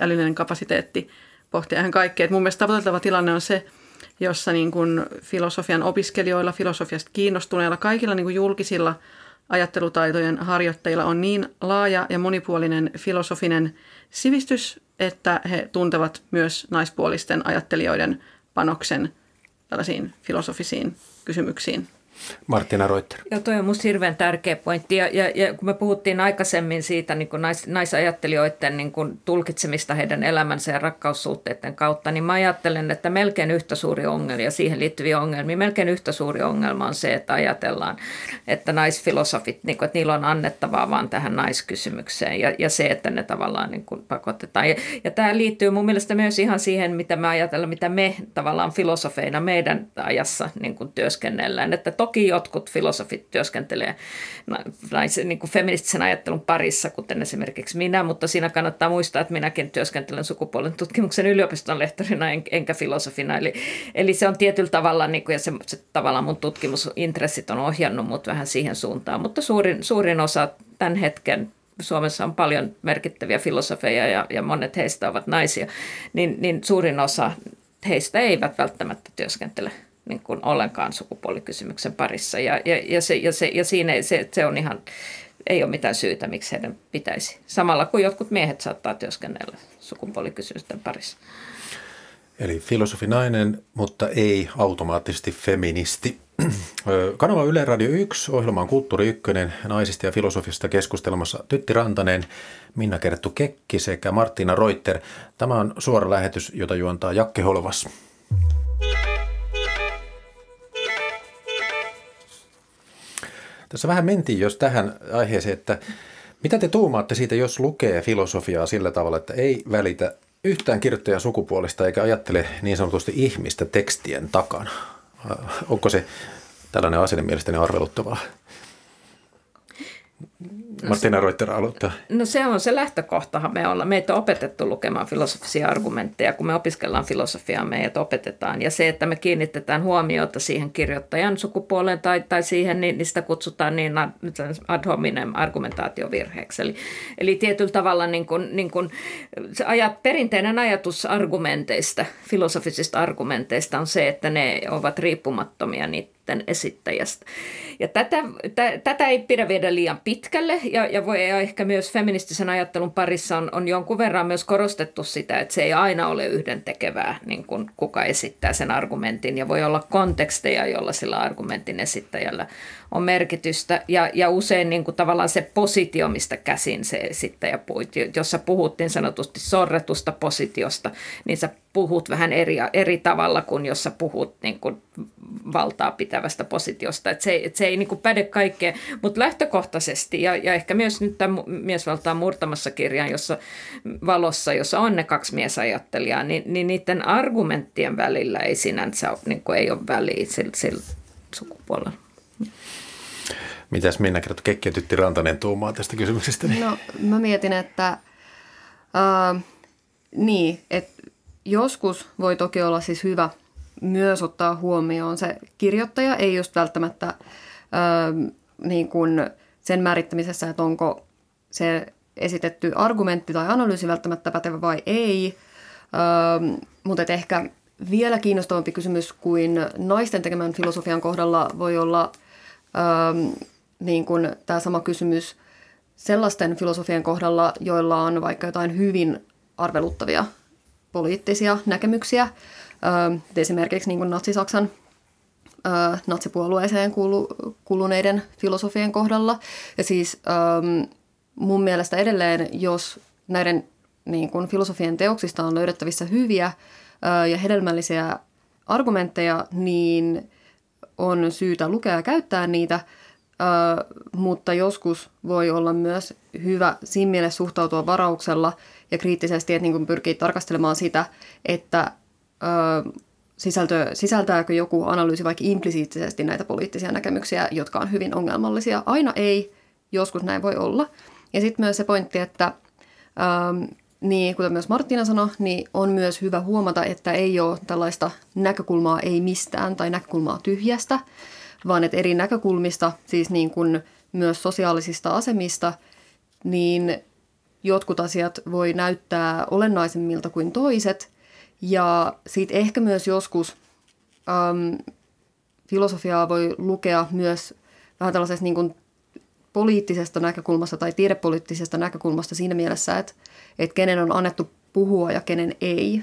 älyllinen kapasiteetti pohtia ihan kaikkea. Et mun mielestä tavoiteltava tilanne on se, jossa niin kun filosofian opiskelijoilla, filosofiasta kiinnostuneilla, kaikilla niin kun julkisilla ajattelutaitojen harjoittajilla on niin laaja ja monipuolinen filosofinen sivistys, että he tuntevat myös naispuolisten ajattelijoiden panoksen tällaisiin filosofisiin kysymyksiin. Martina Reuter. Joo, toi on musta hirveän tärkeä pointti. Ja kun me puhuttiin aikaisemmin siitä niin kuin naisajattelijoiden niin kuin tulkitsemista heidän elämänsä ja rakkaussuhteiden kautta, niin mä ajattelen, että melkein yhtä suuri ongelma ja siihen liittyviä ongelmia, melkein yhtä suuri ongelma on se, että ajatellaan, että naisfilosofit, niin kuin, että niillä on annettavaa vaan tähän naiskysymykseen ja se, että ne tavallaan niin kuin pakotetaan. Ja tämä liittyy mun mielestä myös ihan siihen, mitä me ajatellaan, mitä me tavallaan filosofeina meidän ajassa niin kuin työskennellään, että toki jotkut filosofit työskentelee niin kuin feministisen ajattelun parissa, kuten esimerkiksi minä, mutta siinä kannattaa muistaa, että minäkin työskentelen sukupuolen tutkimuksen yliopiston lehtorina enkä filosofina. Eli se on tietyllä tavalla, niin kuin, ja se tavallaan mun tutkimusintressit on ohjannut mut vähän siihen suuntaan, mutta suurin osa tämän hetken Suomessa on paljon merkittäviä filosofeja ja monet heistä ovat naisia, niin suurin osa heistä eivät välttämättä työskentele niin kuin ollenkaan sukupuolikysymyksen parissa. Ja siinä se on ihan, ei ole mitään syytä, miksi heidän pitäisi. Samalla kuin jotkut miehet saattaa työskennellä sukupuolikysymysten parissa. Eli filosofinainen, mutta ei automaattisesti feministi. Kanava Yle Radio 1, ohjelma on Kulttuuri 1, naisista ja filosofista keskustelemassa Tytti Rantanen, Minna Kerttu Kekki sekä Martina Reuter. Tämä on suora lähetys, jota juontaa Jakke Holvas. Tässä vähän mentiin jos tähän aiheeseen, että mitä te tuumaatte siitä, jos lukee filosofiaa sillä tavalla, että ei välitä yhtään kirjoittajan sukupuolesta eikä ajattele niin sanotusti ihmistä tekstien takana? Onko se tällainen asenne mielestäni arveluttavaa? Martina Reuter aloittaa. No se on se lähtökohtahan me ollaan. Meitä on opetettu lukemaan filosofisia argumentteja. Kun me opiskellaan filosofiaa, meitä opetetaan. Ja se, että me kiinnitetään huomiota siihen kirjoittajan sukupuoleen tai siihen, niin sitä kutsutaan niin ad hominem argumentaatiovirheeksi. Eli tietyllä tavalla niin kuin se perinteinen ajatus argumenteista, filosofisista argumenteista on se, että ne ovat riippumattomia niiden esittäjästä. Ja tätä ei pidä viedä liian pitkälle ja voi ehkä myös feministisen ajattelun parissa on jonkun verran myös korostettu sitä, että se ei aina ole yhdentekevää, niin kuin kuka esittää sen argumentin ja voi olla konteksteja, jolla sillä argumentin esittäjällä on merkitystä ja usein niin kuin tavallaan se positio, mistä käsin se esittäjä puhut, jossa puhuttiin sanotusti sorretusta positiosta, niin sä puhut vähän eri tavalla kuin jos sä puhut niin kuin valtaa pitävästä positiosta, että se ei niin kuin päde kaikkeen, mutta lähtökohtaisesti ja ehkä myös nyt tämän Miesvaltaa murtamassa -kirjan, jossa on ne kaksi miesajattelijaa, niin niiden argumenttien välillä ei sinänsä niin kuin ei ole väliä sillä sukupuolella. Mitäs Minna Kerttu Kekki ja Tytti Rantanen tuumaa tästä kysymyksestä? No mä mietin, että että joskus voi toki olla siis hyvä myös ottaa huomioon se kirjoittaja, ei just välttämättä niin kuin sen määrittämisessä, että onko se esitetty argumentti tai analyysi välttämättä pätevä vai ei, mutta että ehkä vielä kiinnostavampi kysymys kuin naisten tekemän filosofian kohdalla voi olla niin kuin tämä sama kysymys sellaisten filosofien kohdalla, joilla on vaikka jotain hyvin arveluttavia poliittisia näkemyksiä. Esimerkiksi niin kuin Natsi-Saksan natsipuolueeseen kuuluneiden filosofien kohdalla. Ja siis mun mielestä edelleen, jos näiden niin kuin filosofien teoksista on löydettävissä hyviä ja hedelmällisiä argumentteja, niin on syytä lukea ja käyttää niitä, mutta joskus voi olla myös hyvä siinä mielessä suhtautua varauksella ja kriittisesti, että niin kuin pyrkii tarkastelemaan sitä, että sisältääkö joku analyysi vaikka implisiittisesti näitä poliittisia näkemyksiä, jotka on hyvin ongelmallisia. Aina ei, joskus näin voi olla. Ja sitten myös se pointti, että niin, kuten myös Martina sanoi, niin on myös hyvä huomata, että ei ole tällaista näkökulmaa ei mistään tai näkökulmaa tyhjästä, vaan että eri näkökulmista, siis niin kuin myös sosiaalisista asemista, niin jotkut asiat voi näyttää olennaisemmilta kuin toiset. Ja siitä ehkä myös joskus filosofiaa voi lukea myös vähän tällaisesta niin kuin poliittisesta näkökulmasta tai tiedepoliittisesta näkökulmasta siinä mielessä, että kenen on annettu puhua ja kenen ei.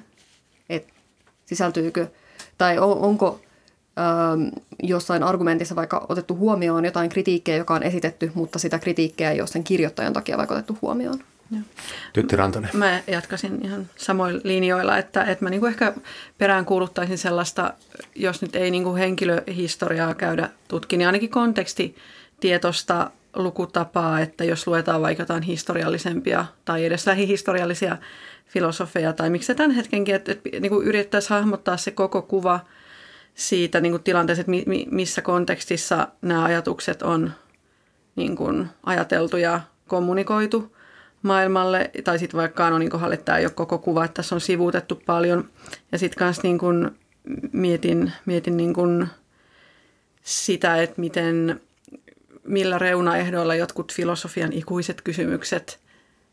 Että sisältyykö tai onko jossain argumentissa vaikka otettu huomioon jotain kritiikkiä, joka on esitetty, mutta sitä kritiikkiä ei ole sen kirjoittajan takia vaikka otettu huomioon. Tytti Rantanen. Mä jatkasin ihan samoilla linjoilla, että mä niinku ehkä peräänkuuluttaisin sellaista, jos nyt ei niinku henkilöhistoriaa käydä tutki, niin ainakin kontekstitietosta lukutapaa, että jos luetaan vaikka jotain historiallisempia tai edes lähihistoriallisia filosofeja tai miksi tämän hetkenkin, että niinku yrittäisi hahmottaa se koko kuva siitä niinku tilanteessa, että missä kontekstissa nämä ajatukset on niinku ajateltu ja kommunikoitu maailmalle, tai sitten vaikka on niin hallittaa jo koko kuva, että tässä on sivuutettu paljon. Ja sitten kanssa niin mietin niin sitä, että millä reunaehdoilla jotkut filosofian ikuiset kysymykset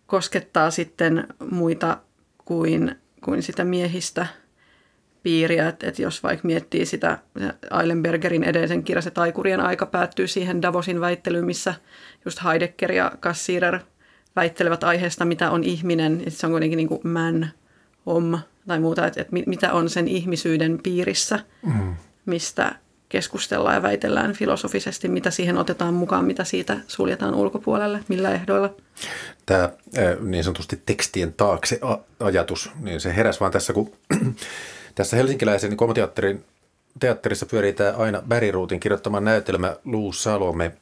koskettaa sitten muita kuin sitä miehistä piiriä. Että jos vaikka miettii sitä Eilenbergerin edellisen kirja, se Taikurien aika päättyy siihen Davosin väittelyyn, missä just Heidegger ja Cassirer väittelevät aiheesta, mitä on ihminen, että se on kuitenkin niin kuin man, om tai muuta, että mitä on sen ihmisyyden piirissä, mistä keskustellaan ja väitellään filosofisesti, mitä siihen otetaan mukaan, mitä siitä suljetaan ulkopuolelle, millä ehdoilla. Tämä niin sanotusti tekstien taakse ajatus, niin se heräsi vaan tässä, kun tässä helsinkiläisen Kom-teatterin teatterissa pyöritään aina Bäriruutin kirjoittama näytelmä Lou Salome.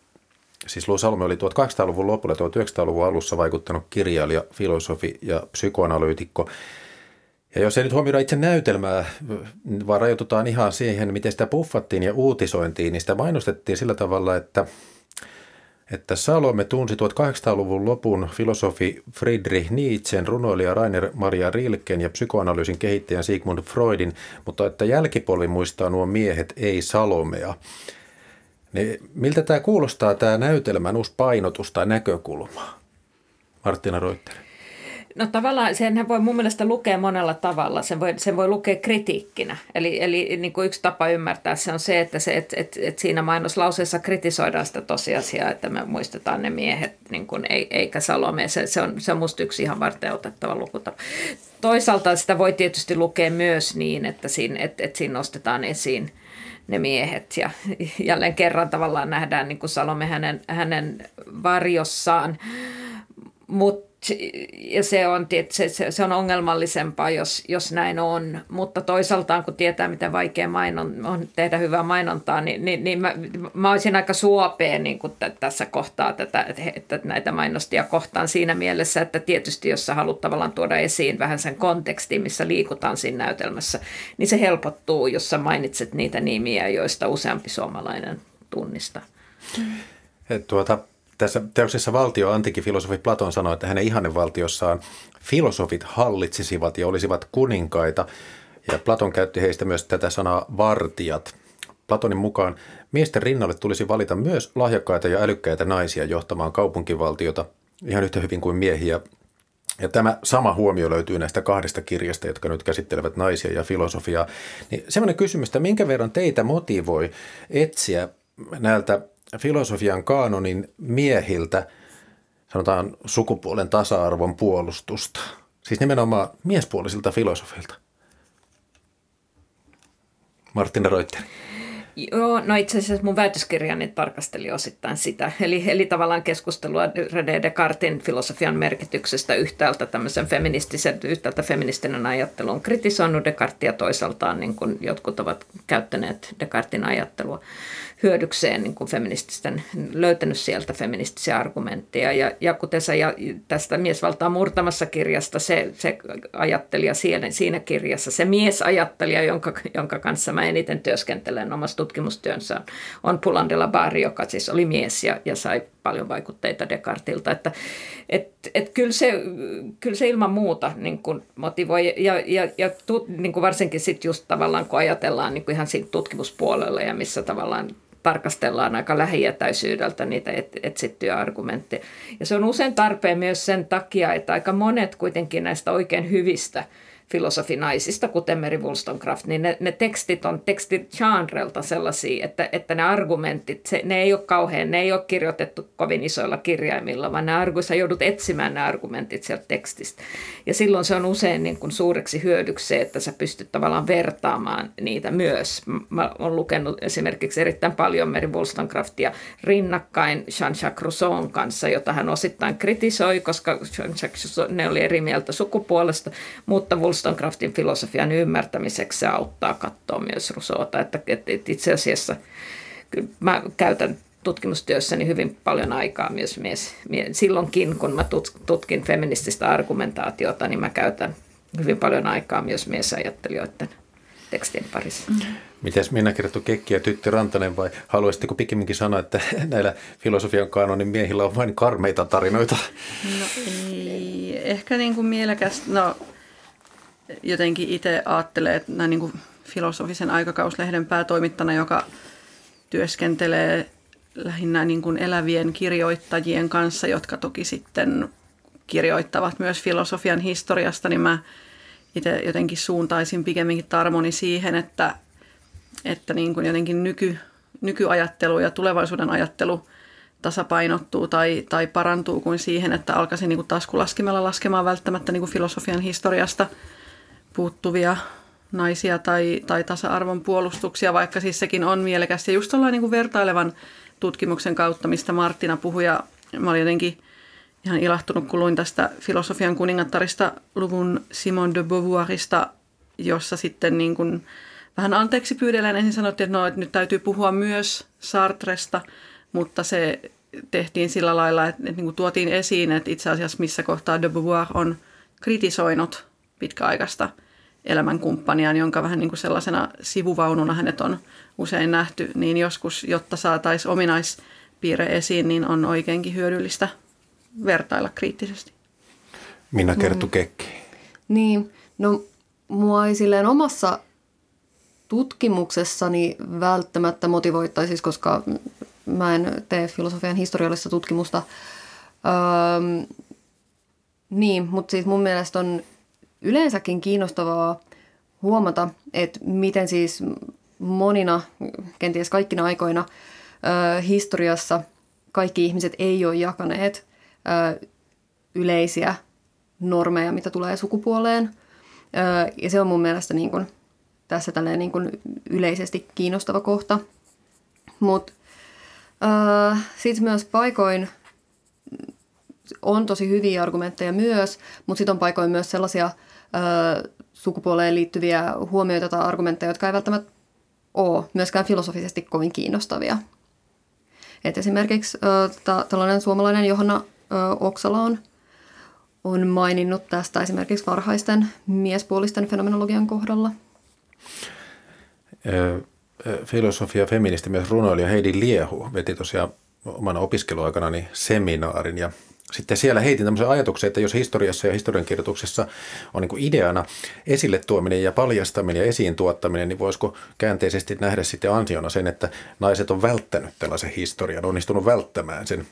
Siis Lou Salome oli 1800-luvun lopulla ja 1900-luvun alussa vaikuttanut kirjailija, filosofi ja psykoanalyytikko. Ja jos ei nyt huomioida itse näytelmää, vaan rajoitutaan ihan siihen, miten sitä puffattiin ja uutisointiin, niin sitä mainostettiin sillä tavalla, että Salome tunsi 1800-luvun lopun filosofi Friedrich Nietzschen, runoilija Rainer Maria Rilken ja psykoanalyysin kehittäjän Sigmund Freudin, mutta että jälkipolvi muistaa nuo miehet, ei Salomea. Niin miltä tämä kuulostaa, tämä näytelmän uusi painotus tai näkökulma? Martina Reuter. No tavallaan senhän voi mun mielestä lukea monella tavalla. Sen voi lukea kritiikkinä. Eli niin kuin yksi tapa ymmärtää se on se, että siinä mainoslauseessa kritisoidaan sitä tosiasiaa, että me muistetaan ne miehet, niin kuin, eikä Salome. Se on musta yksi ihan varteenotettava lukutapa. Toisaalta sitä voi tietysti lukea myös niin, että siinä nostetaan esiin ne miehet ja jälleen kerran tavallaan nähdään niin kuin Salome hänen varjossaan. Ja se on ongelmallisempaa, jos näin on, mutta toisaaltaan kun tietää, miten vaikea on tehdä hyvää mainontaa, niin mä olisin aika suopea niin kuin tässä kohtaa tätä, että näitä mainostia kohtaan siinä mielessä, että tietysti jos sä haluat tavallaan tuoda esiin vähän sen kontekstin, missä liikutaan siinä näytelmässä, niin se helpottuu, jos sä mainitset niitä nimiä, joista useampi suomalainen tunnistaa. Tässä teoksessa valtioantiikifilosofi Platon sanoi, että hänen ihannevaltiossaan filosofit hallitsisivat ja olisivat kuninkaita. Ja Platon käytti heistä myös tätä sanaa vartijat. Platonin mukaan miesten rinnalle tulisi valita myös lahjakkaita ja älykkäitä naisia johtamaan kaupunkivaltiota ihan yhtä hyvin kuin miehiä. Ja tämä sama huomio löytyy näistä kahdesta kirjasta, jotka nyt käsittelevät naisia ja filosofiaa. Niin sellainen kysymys, että minkä verran teitä motivoi etsiä näiltä filosofian kaanonin miehiltä, sanotaan sukupuolen tasa-arvon puolustusta, siis nimenomaan miespuolisilta filosofilta? Martina Reuter. Joo, no itse asiassa mun väitöskirjani tarkasteli osittain sitä. Eli tavallaan keskustelua René Descartesin filosofian merkityksestä yhtäältä tämmöisen feministisen, yhtäältä feministinen ajattelu on kritisoinut Descartesia, toisaaltaan niin kuin jotkut ovat käyttäneet Descartesin ajattelua hyödykseen, niin kuin feminististen, löytänyt sieltä feministisiä argumentteja. Ja kuten sä tästä Miesvaltaa murtamassa -kirjasta, se ajattelija siinä kirjassa, se miesajattelija, jonka kanssa mä eniten työskentelen omassa tutkimustyönsä, on Pulandela Baari, joka siis oli mies ja sai paljon vaikutteita Descartesilta. Että kyllä se ilman muuta niin kuin motivoi niin kuin varsinkin sitten just tavallaan, kun ajatellaan niin kuin ihan siinä tutkimuspuolella ja missä tavallaan tarkastellaan aika lähietäisyydeltä niitä etsittyjä argumentteja. Ja se on usein tarpeen myös sen takia, että aika monet kuitenkin näistä oikein hyvistä filosofinaisista, kuten Mary Wollstonecraft, niin ne tekstit on tekstigenrelta sellaisia, että ne argumentit, ne ei ole kirjoitettu kovin isoilla kirjaimilla, vaan sä joudut etsimään ne argumentit sieltä tekstistä. Ja silloin se on usein niin kuin suureksi hyödyksi se, että sä pystyt tavallaan vertaamaan niitä myös. Mä oon lukenut esimerkiksi erittäin paljon Mary Wollstonecraftia rinnakkain Jean-Jacques Rousseau'n kanssa, jota hän osittain kritisoi, koska Jean-Jacques ne oli eri mieltä sukupuolesta, mutta Wollstonecraftin filosofian ymmärtämiseksi se auttaa katsoa myös Rousseauta. Että itse asiassa kyllä mä käytän tutkimustyössäni hyvin paljon aikaa myös silloinkin, kun mä tutkin feminististä argumentaatiota, niin mä käytän hyvin paljon aikaa myös miesajattelijoiden tekstin parissa. Mitäs Minna Kerttu Kekki ja Tytti Rantanen, vai haluaisitteko pikemminkin sanoa, että näillä filosofian kaanonin miehillä on vain karmeita tarinoita? No ei, ehkä niin kuin mielekästä. No, jotenkin itse ajattelee, että näin niin kuin filosofisen aikakauslehden päätoimittajana, joka työskentelee lähinnä niin kuin elävien kirjoittajien kanssa, jotka toki sitten kirjoittavat myös filosofian historiasta, niin mä itse jotenkin suuntaisin pikemminkin tarmoni siihen, että niin kuin jotenkin nykyajattelu ja tulevaisuuden ajattelu tasapainottuu tai parantuu kuin siihen, että alkaisin niin kuin taskulaskimella laskemaan välttämättä niin kuin filosofian historiasta puuttuvia naisia tai tasa-arvon puolustuksia, vaikka siis sekin on mielekästä. Ja just ollaan niin kuin vertailevan tutkimuksen kautta, mistä Martina puhui, ja mä olin jotenkin ihan ilahtunut, kun luin tästä Filosofian kuningattarista luvun Simone de Beauvoirista, jossa sitten niin kuin vähän anteeksi pyydellään. Ensin sanottiin, että, no, että nyt täytyy puhua myös Sartresta, mutta se tehtiin sillä lailla, että niin kuin tuotiin esiin, että itse asiassa missä kohtaa de Beauvoir on kritisoinut pitkäaikaista elämänkumppaniaan, jonka vähän niin kuin sellaisena sivuvaununa hänet on usein nähty, niin joskus, jotta saataisiin ominaispiirre esiin, niin on oikeinkin hyödyllistä vertailla kriittisesti. Minna Kerttu Kekki. Niin, no mua ei silleen omassa tutkimuksessani välttämättä motivoittaisi, koska mä en tee filosofian historiallista tutkimusta. Niin, mutta siis mun mielestä on yleensäkin kiinnostavaa huomata, että miten siis monina, kenties kaikkina aikoina historiassa kaikki ihmiset ei ole jakaneet yleisiä normeja, mitä tulee sukupuoleen. Ja se on mun mielestä niin kun tässä tälleen niin kun yleisesti kiinnostava kohta. Mutta sitten myös paikoin on tosi hyviä argumentteja myös, mutta sitten on paikoin myös sellaisia sukupuoleen liittyviä huomioita tai argumentteja, jotka ei välttämättä ole myöskään filosofisesti kovin kiinnostavia. Et esimerkiksi tällainen suomalainen Johanna Oksala on maininnut tästä esimerkiksi varhaisten miespuolisten fenomenologian kohdalla. Filosofia feministi myös runoilija Heidi Liehu veti tosiaan omana opiskeluaikanani seminaarin, ja sitten siellä heitin tämmöisen ajatuksen, että jos historiassa ja historiankirjoituksessa on niin kuin ideana esille tuominen ja paljastaminen ja esiin tuottaminen, niin voisiko käänteisesti nähdä sitten ansiona sen, että naiset on välttänyt tällaisen historian, onnistunut välttämään sen.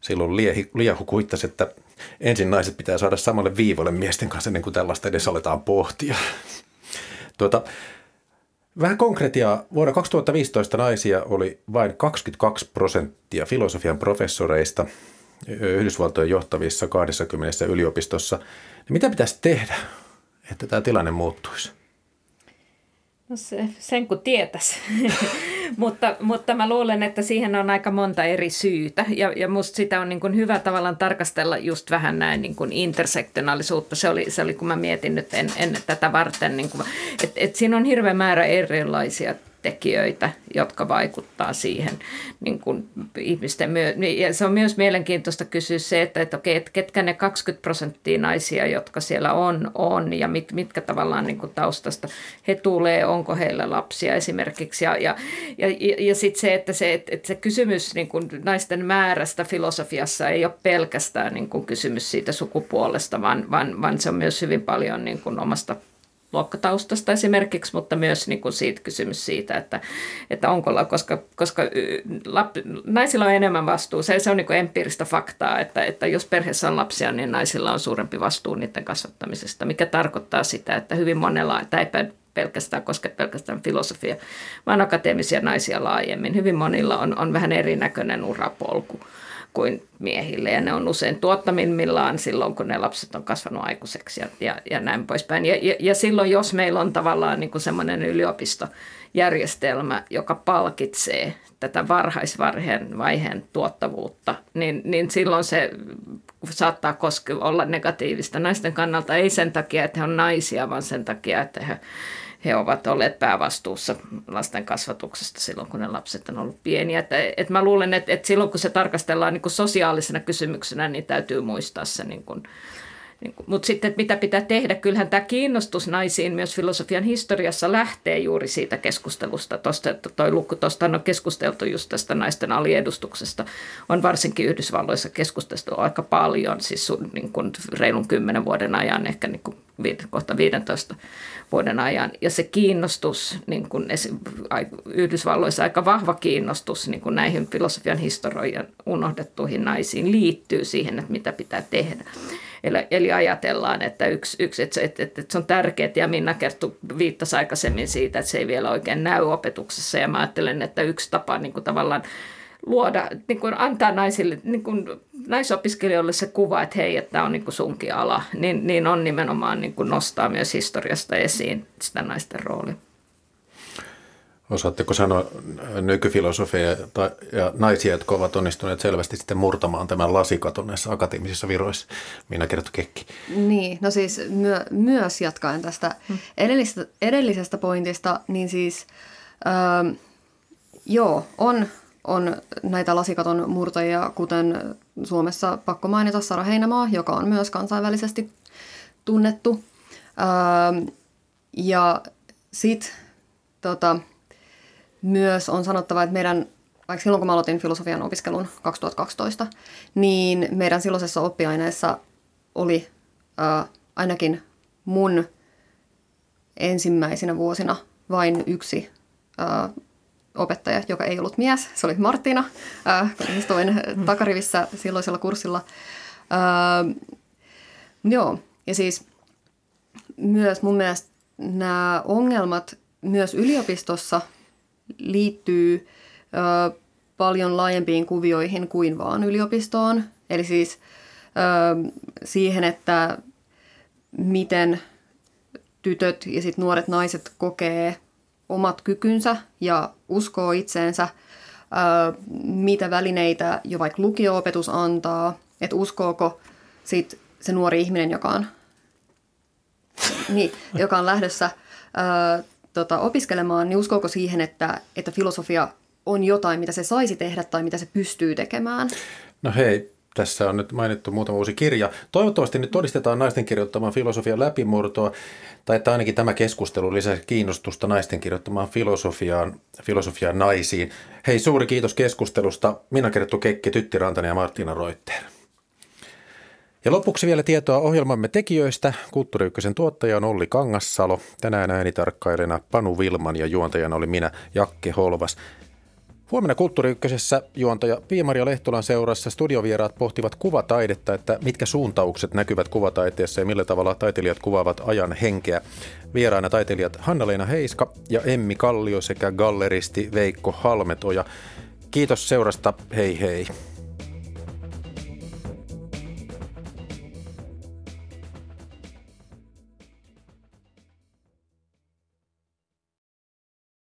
Silloin Liehu kuittasi, että ensin naiset pitää saada samalle viivolle miesten kanssa ennen kuin tällaista edes aletaan pohtia. Vähän konkretiaa. Vuonna 2015 naisia oli vain 22% filosofian professoreista Yhdysvaltojen johtavissa 20 yliopistossa. Mitä pitäisi tehdä, että tämä tilanne muuttuisi? No sen kun tietäisi, mutta mä luulen, että siihen on aika monta eri syytä, ja musta sitä on niin kuin hyvä tavallaan tarkastella just vähän näin niin kuin intersektionaalisuutta. Se oli, kun mä mietin nyt en tätä varten, niin että siinä on hirveä määrä erilaisia tekijöitä, jotka vaikuttaa siihen niin kuin ihmisten. Ja se on myös mielenkiintoista kysyä se, että okei, että ketkä ne 20% naisia, jotka siellä on ja mitkä tavallaan niin kuin taustasta he tulee, onko heillä lapsia esimerkiksi. Ja sitten se, että se kysymys niin kuin naisten määrästä filosofiassa ei ole pelkästään niin kuin kysymys siitä sukupuolesta, vaan se on myös hyvin paljon niin kuin omasta luokkataustasta esimerkiksi, mutta myös niin kuin siitä kysymys siitä, että onko, koska naisilla on enemmän vastuu. Se on niin kuin empiiristä faktaa, että jos perheessä on lapsia, niin naisilla on suurempi vastuu niiden kasvattamisesta, mikä tarkoittaa sitä, että hyvin monella, tämä ei pelkästään koske pelkästään filosofia, vaan akateemisia naisia laajemmin. Hyvin monilla on vähän erinäköinen urapolku kuin miehille, ja ne on usein tuottamimmillaan silloin, kun ne lapset on kasvanut aikuiseksi ja näin poispäin. Ja silloin, jos meillä on tavallaan niin kuin semmoinen yliopistojärjestelmä, joka palkitsee tätä varhaisvaiheen tuottavuutta, niin silloin se saattaa olla negatiivista naisten kannalta, ei sen takia, että he on naisia, vaan sen takia, että he ovat olleet päävastuussa lasten kasvatuksesta silloin, kun ne lapset on ollut pieniä. Et mä luulen, että silloin, kun se tarkastellaan niin kuin sosiaalisena kysymyksenä, niin täytyy muistaa se. Mutta sitten, että mitä pitää tehdä? Kyllähän tämä kiinnostus naisiin myös filosofian historiassa lähtee juuri siitä keskustelusta. Tuosta on keskusteltu just tästä naisten aliedustuksesta. On varsinkin Yhdysvalloissa keskusteltu aika paljon, siis niin kuin reilun 10 vuoden ajan, ehkä niin kuin kohta 15 vuoden ajan. Ja se kiinnostus, niin kuin Yhdysvalloissa aika vahva kiinnostus niin kuin näihin filosofian historian unohdettuihin naisiin liittyy siihen, että mitä pitää tehdä. Eli ajatellaan, että että se on tärkeää, ja Minna Kerttu viittasi aikaisemmin siitä, että se ei vielä oikein näy opetuksessa, ja mä ajattelen, että yksi tapa niin kuin tavallaan luoda, niin kuin antaa naisille niin kuin naisopiskelijoille se kuva, että hei, että tämä on niin kuin sunkin ala, niin on nimenomaan niin kuin nostaa myös historiasta esiin sitä naisten roolia. Osaatteko sanoa nykyfilosofeja ja naisia, jotka ovat onnistuneet selvästi sitten murtamaan tämän lasikaton näissä akateemisissa viroissa? Minna Kerttu Kekki. Niin, no siis myös jatkaen tästä edellisestä pointista, niin siis on näitä lasikaton murtajia, kuten Suomessa pakko mainita Sara Heinämaa, joka on myös kansainvälisesti tunnettu. Ja sitten myös on sanottava, että meidän, vaikka silloin kun mä aloitin filosofian opiskelun 2012, niin meidän silloisessa oppiaineessa oli ainakin mun ensimmäisinä vuosina vain yksi opettaja, joka ei ollut mies. Se oli Martina, kun istuin takarivissä silloisella kurssilla. Ja siis myös mun mielestä nämä ongelmat myös yliopistossa liittyy paljon laajempiin kuvioihin kuin vaan yliopistoon. Eli siis siihen, että miten tytöt ja sit nuoret naiset kokee omat kykynsä ja uskoo itseensä, mitä välineitä jo vaikka lukio-opetus antaa, että uskooko sit se nuori ihminen, joka on lähdössä opiskelemaan, niin uskooko siihen, että filosofia on jotain, mitä se saisi tehdä tai mitä se pystyy tekemään? No hei, tässä on nyt mainittu muutama uusi kirja. Toivottavasti nyt todistetaan naisten kirjoittamaan filosofian läpimurtoa, tai että ainakin tämä keskustelu lisää kiinnostusta naisten kirjoittamaan filosofiaan naisiin. Hei, suuri kiitos keskustelusta. Minna Kerttu Kekki, Tytti Rantanen ja Martina Reuter. Ja lopuksi vielä tietoa ohjelmamme tekijöistä. Kulttuuri Ykkösen tuottaja on Olli Kangassalo. Tänään äänitarkkailijana Panu Vilman ja juontajana oli minä, Jakke Holvas. Huomenna Kulttuuri Ykkösessä juontaja Pia-Maria Lehtolan seurassa studiovieraat pohtivat kuvataidetta, että mitkä suuntaukset näkyvät kuvataiteessa ja millä tavalla taiteilijat kuvaavat ajan henkeä. Vieraina taiteilijat Hanna-Leena Heiska ja Emmi Kallio sekä galleristi Veikko Halmetoja. Kiitos seurasta. Hei hei.